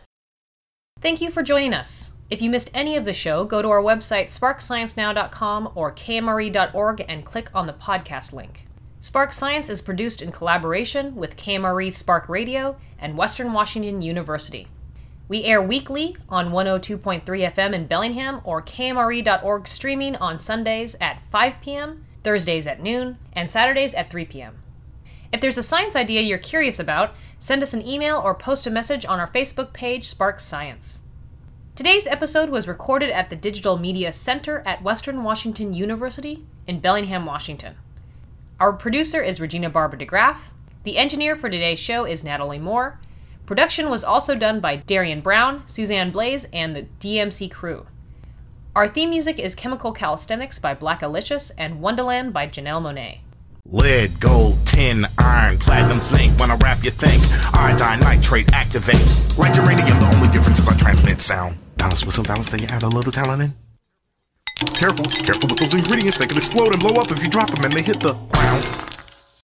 Thank you for joining us. If you missed any of the show, go to our website spark science now dot com or k m r e dot org and click on the podcast link. Spark Science is produced in collaboration with K M R E Spark Radio and Western Washington University. We air weekly on one oh two point three F M in Bellingham or k m r e dot org streaming on Sundays at five p m, Thursdays at noon, and Saturdays at three p m If there's a science idea you're curious about, send us an email or post a message on our Facebook page, Spark Science. Today's episode was recorded at the Digital Media Center at Western Washington University in Bellingham, Washington. Our producer is Regina Barber de Graff. The engineer for today's show is Natalie Moore. Production was also done by Darian Brown, Suzanne Blaze, and the D M C crew. Our theme music is Chemical Calisthenics by Black Alicious and Wonderland by Janelle Monáe. Lead, gold, tin, iron, platinum, zinc. When I rap, you think iodine, nitrate, activate. Like uranium, the only difference is I transmit sound. Balance with some balance, then you add a little talent in. Careful, careful with those ingredients. They can explode and blow up if you drop them and they hit the ground.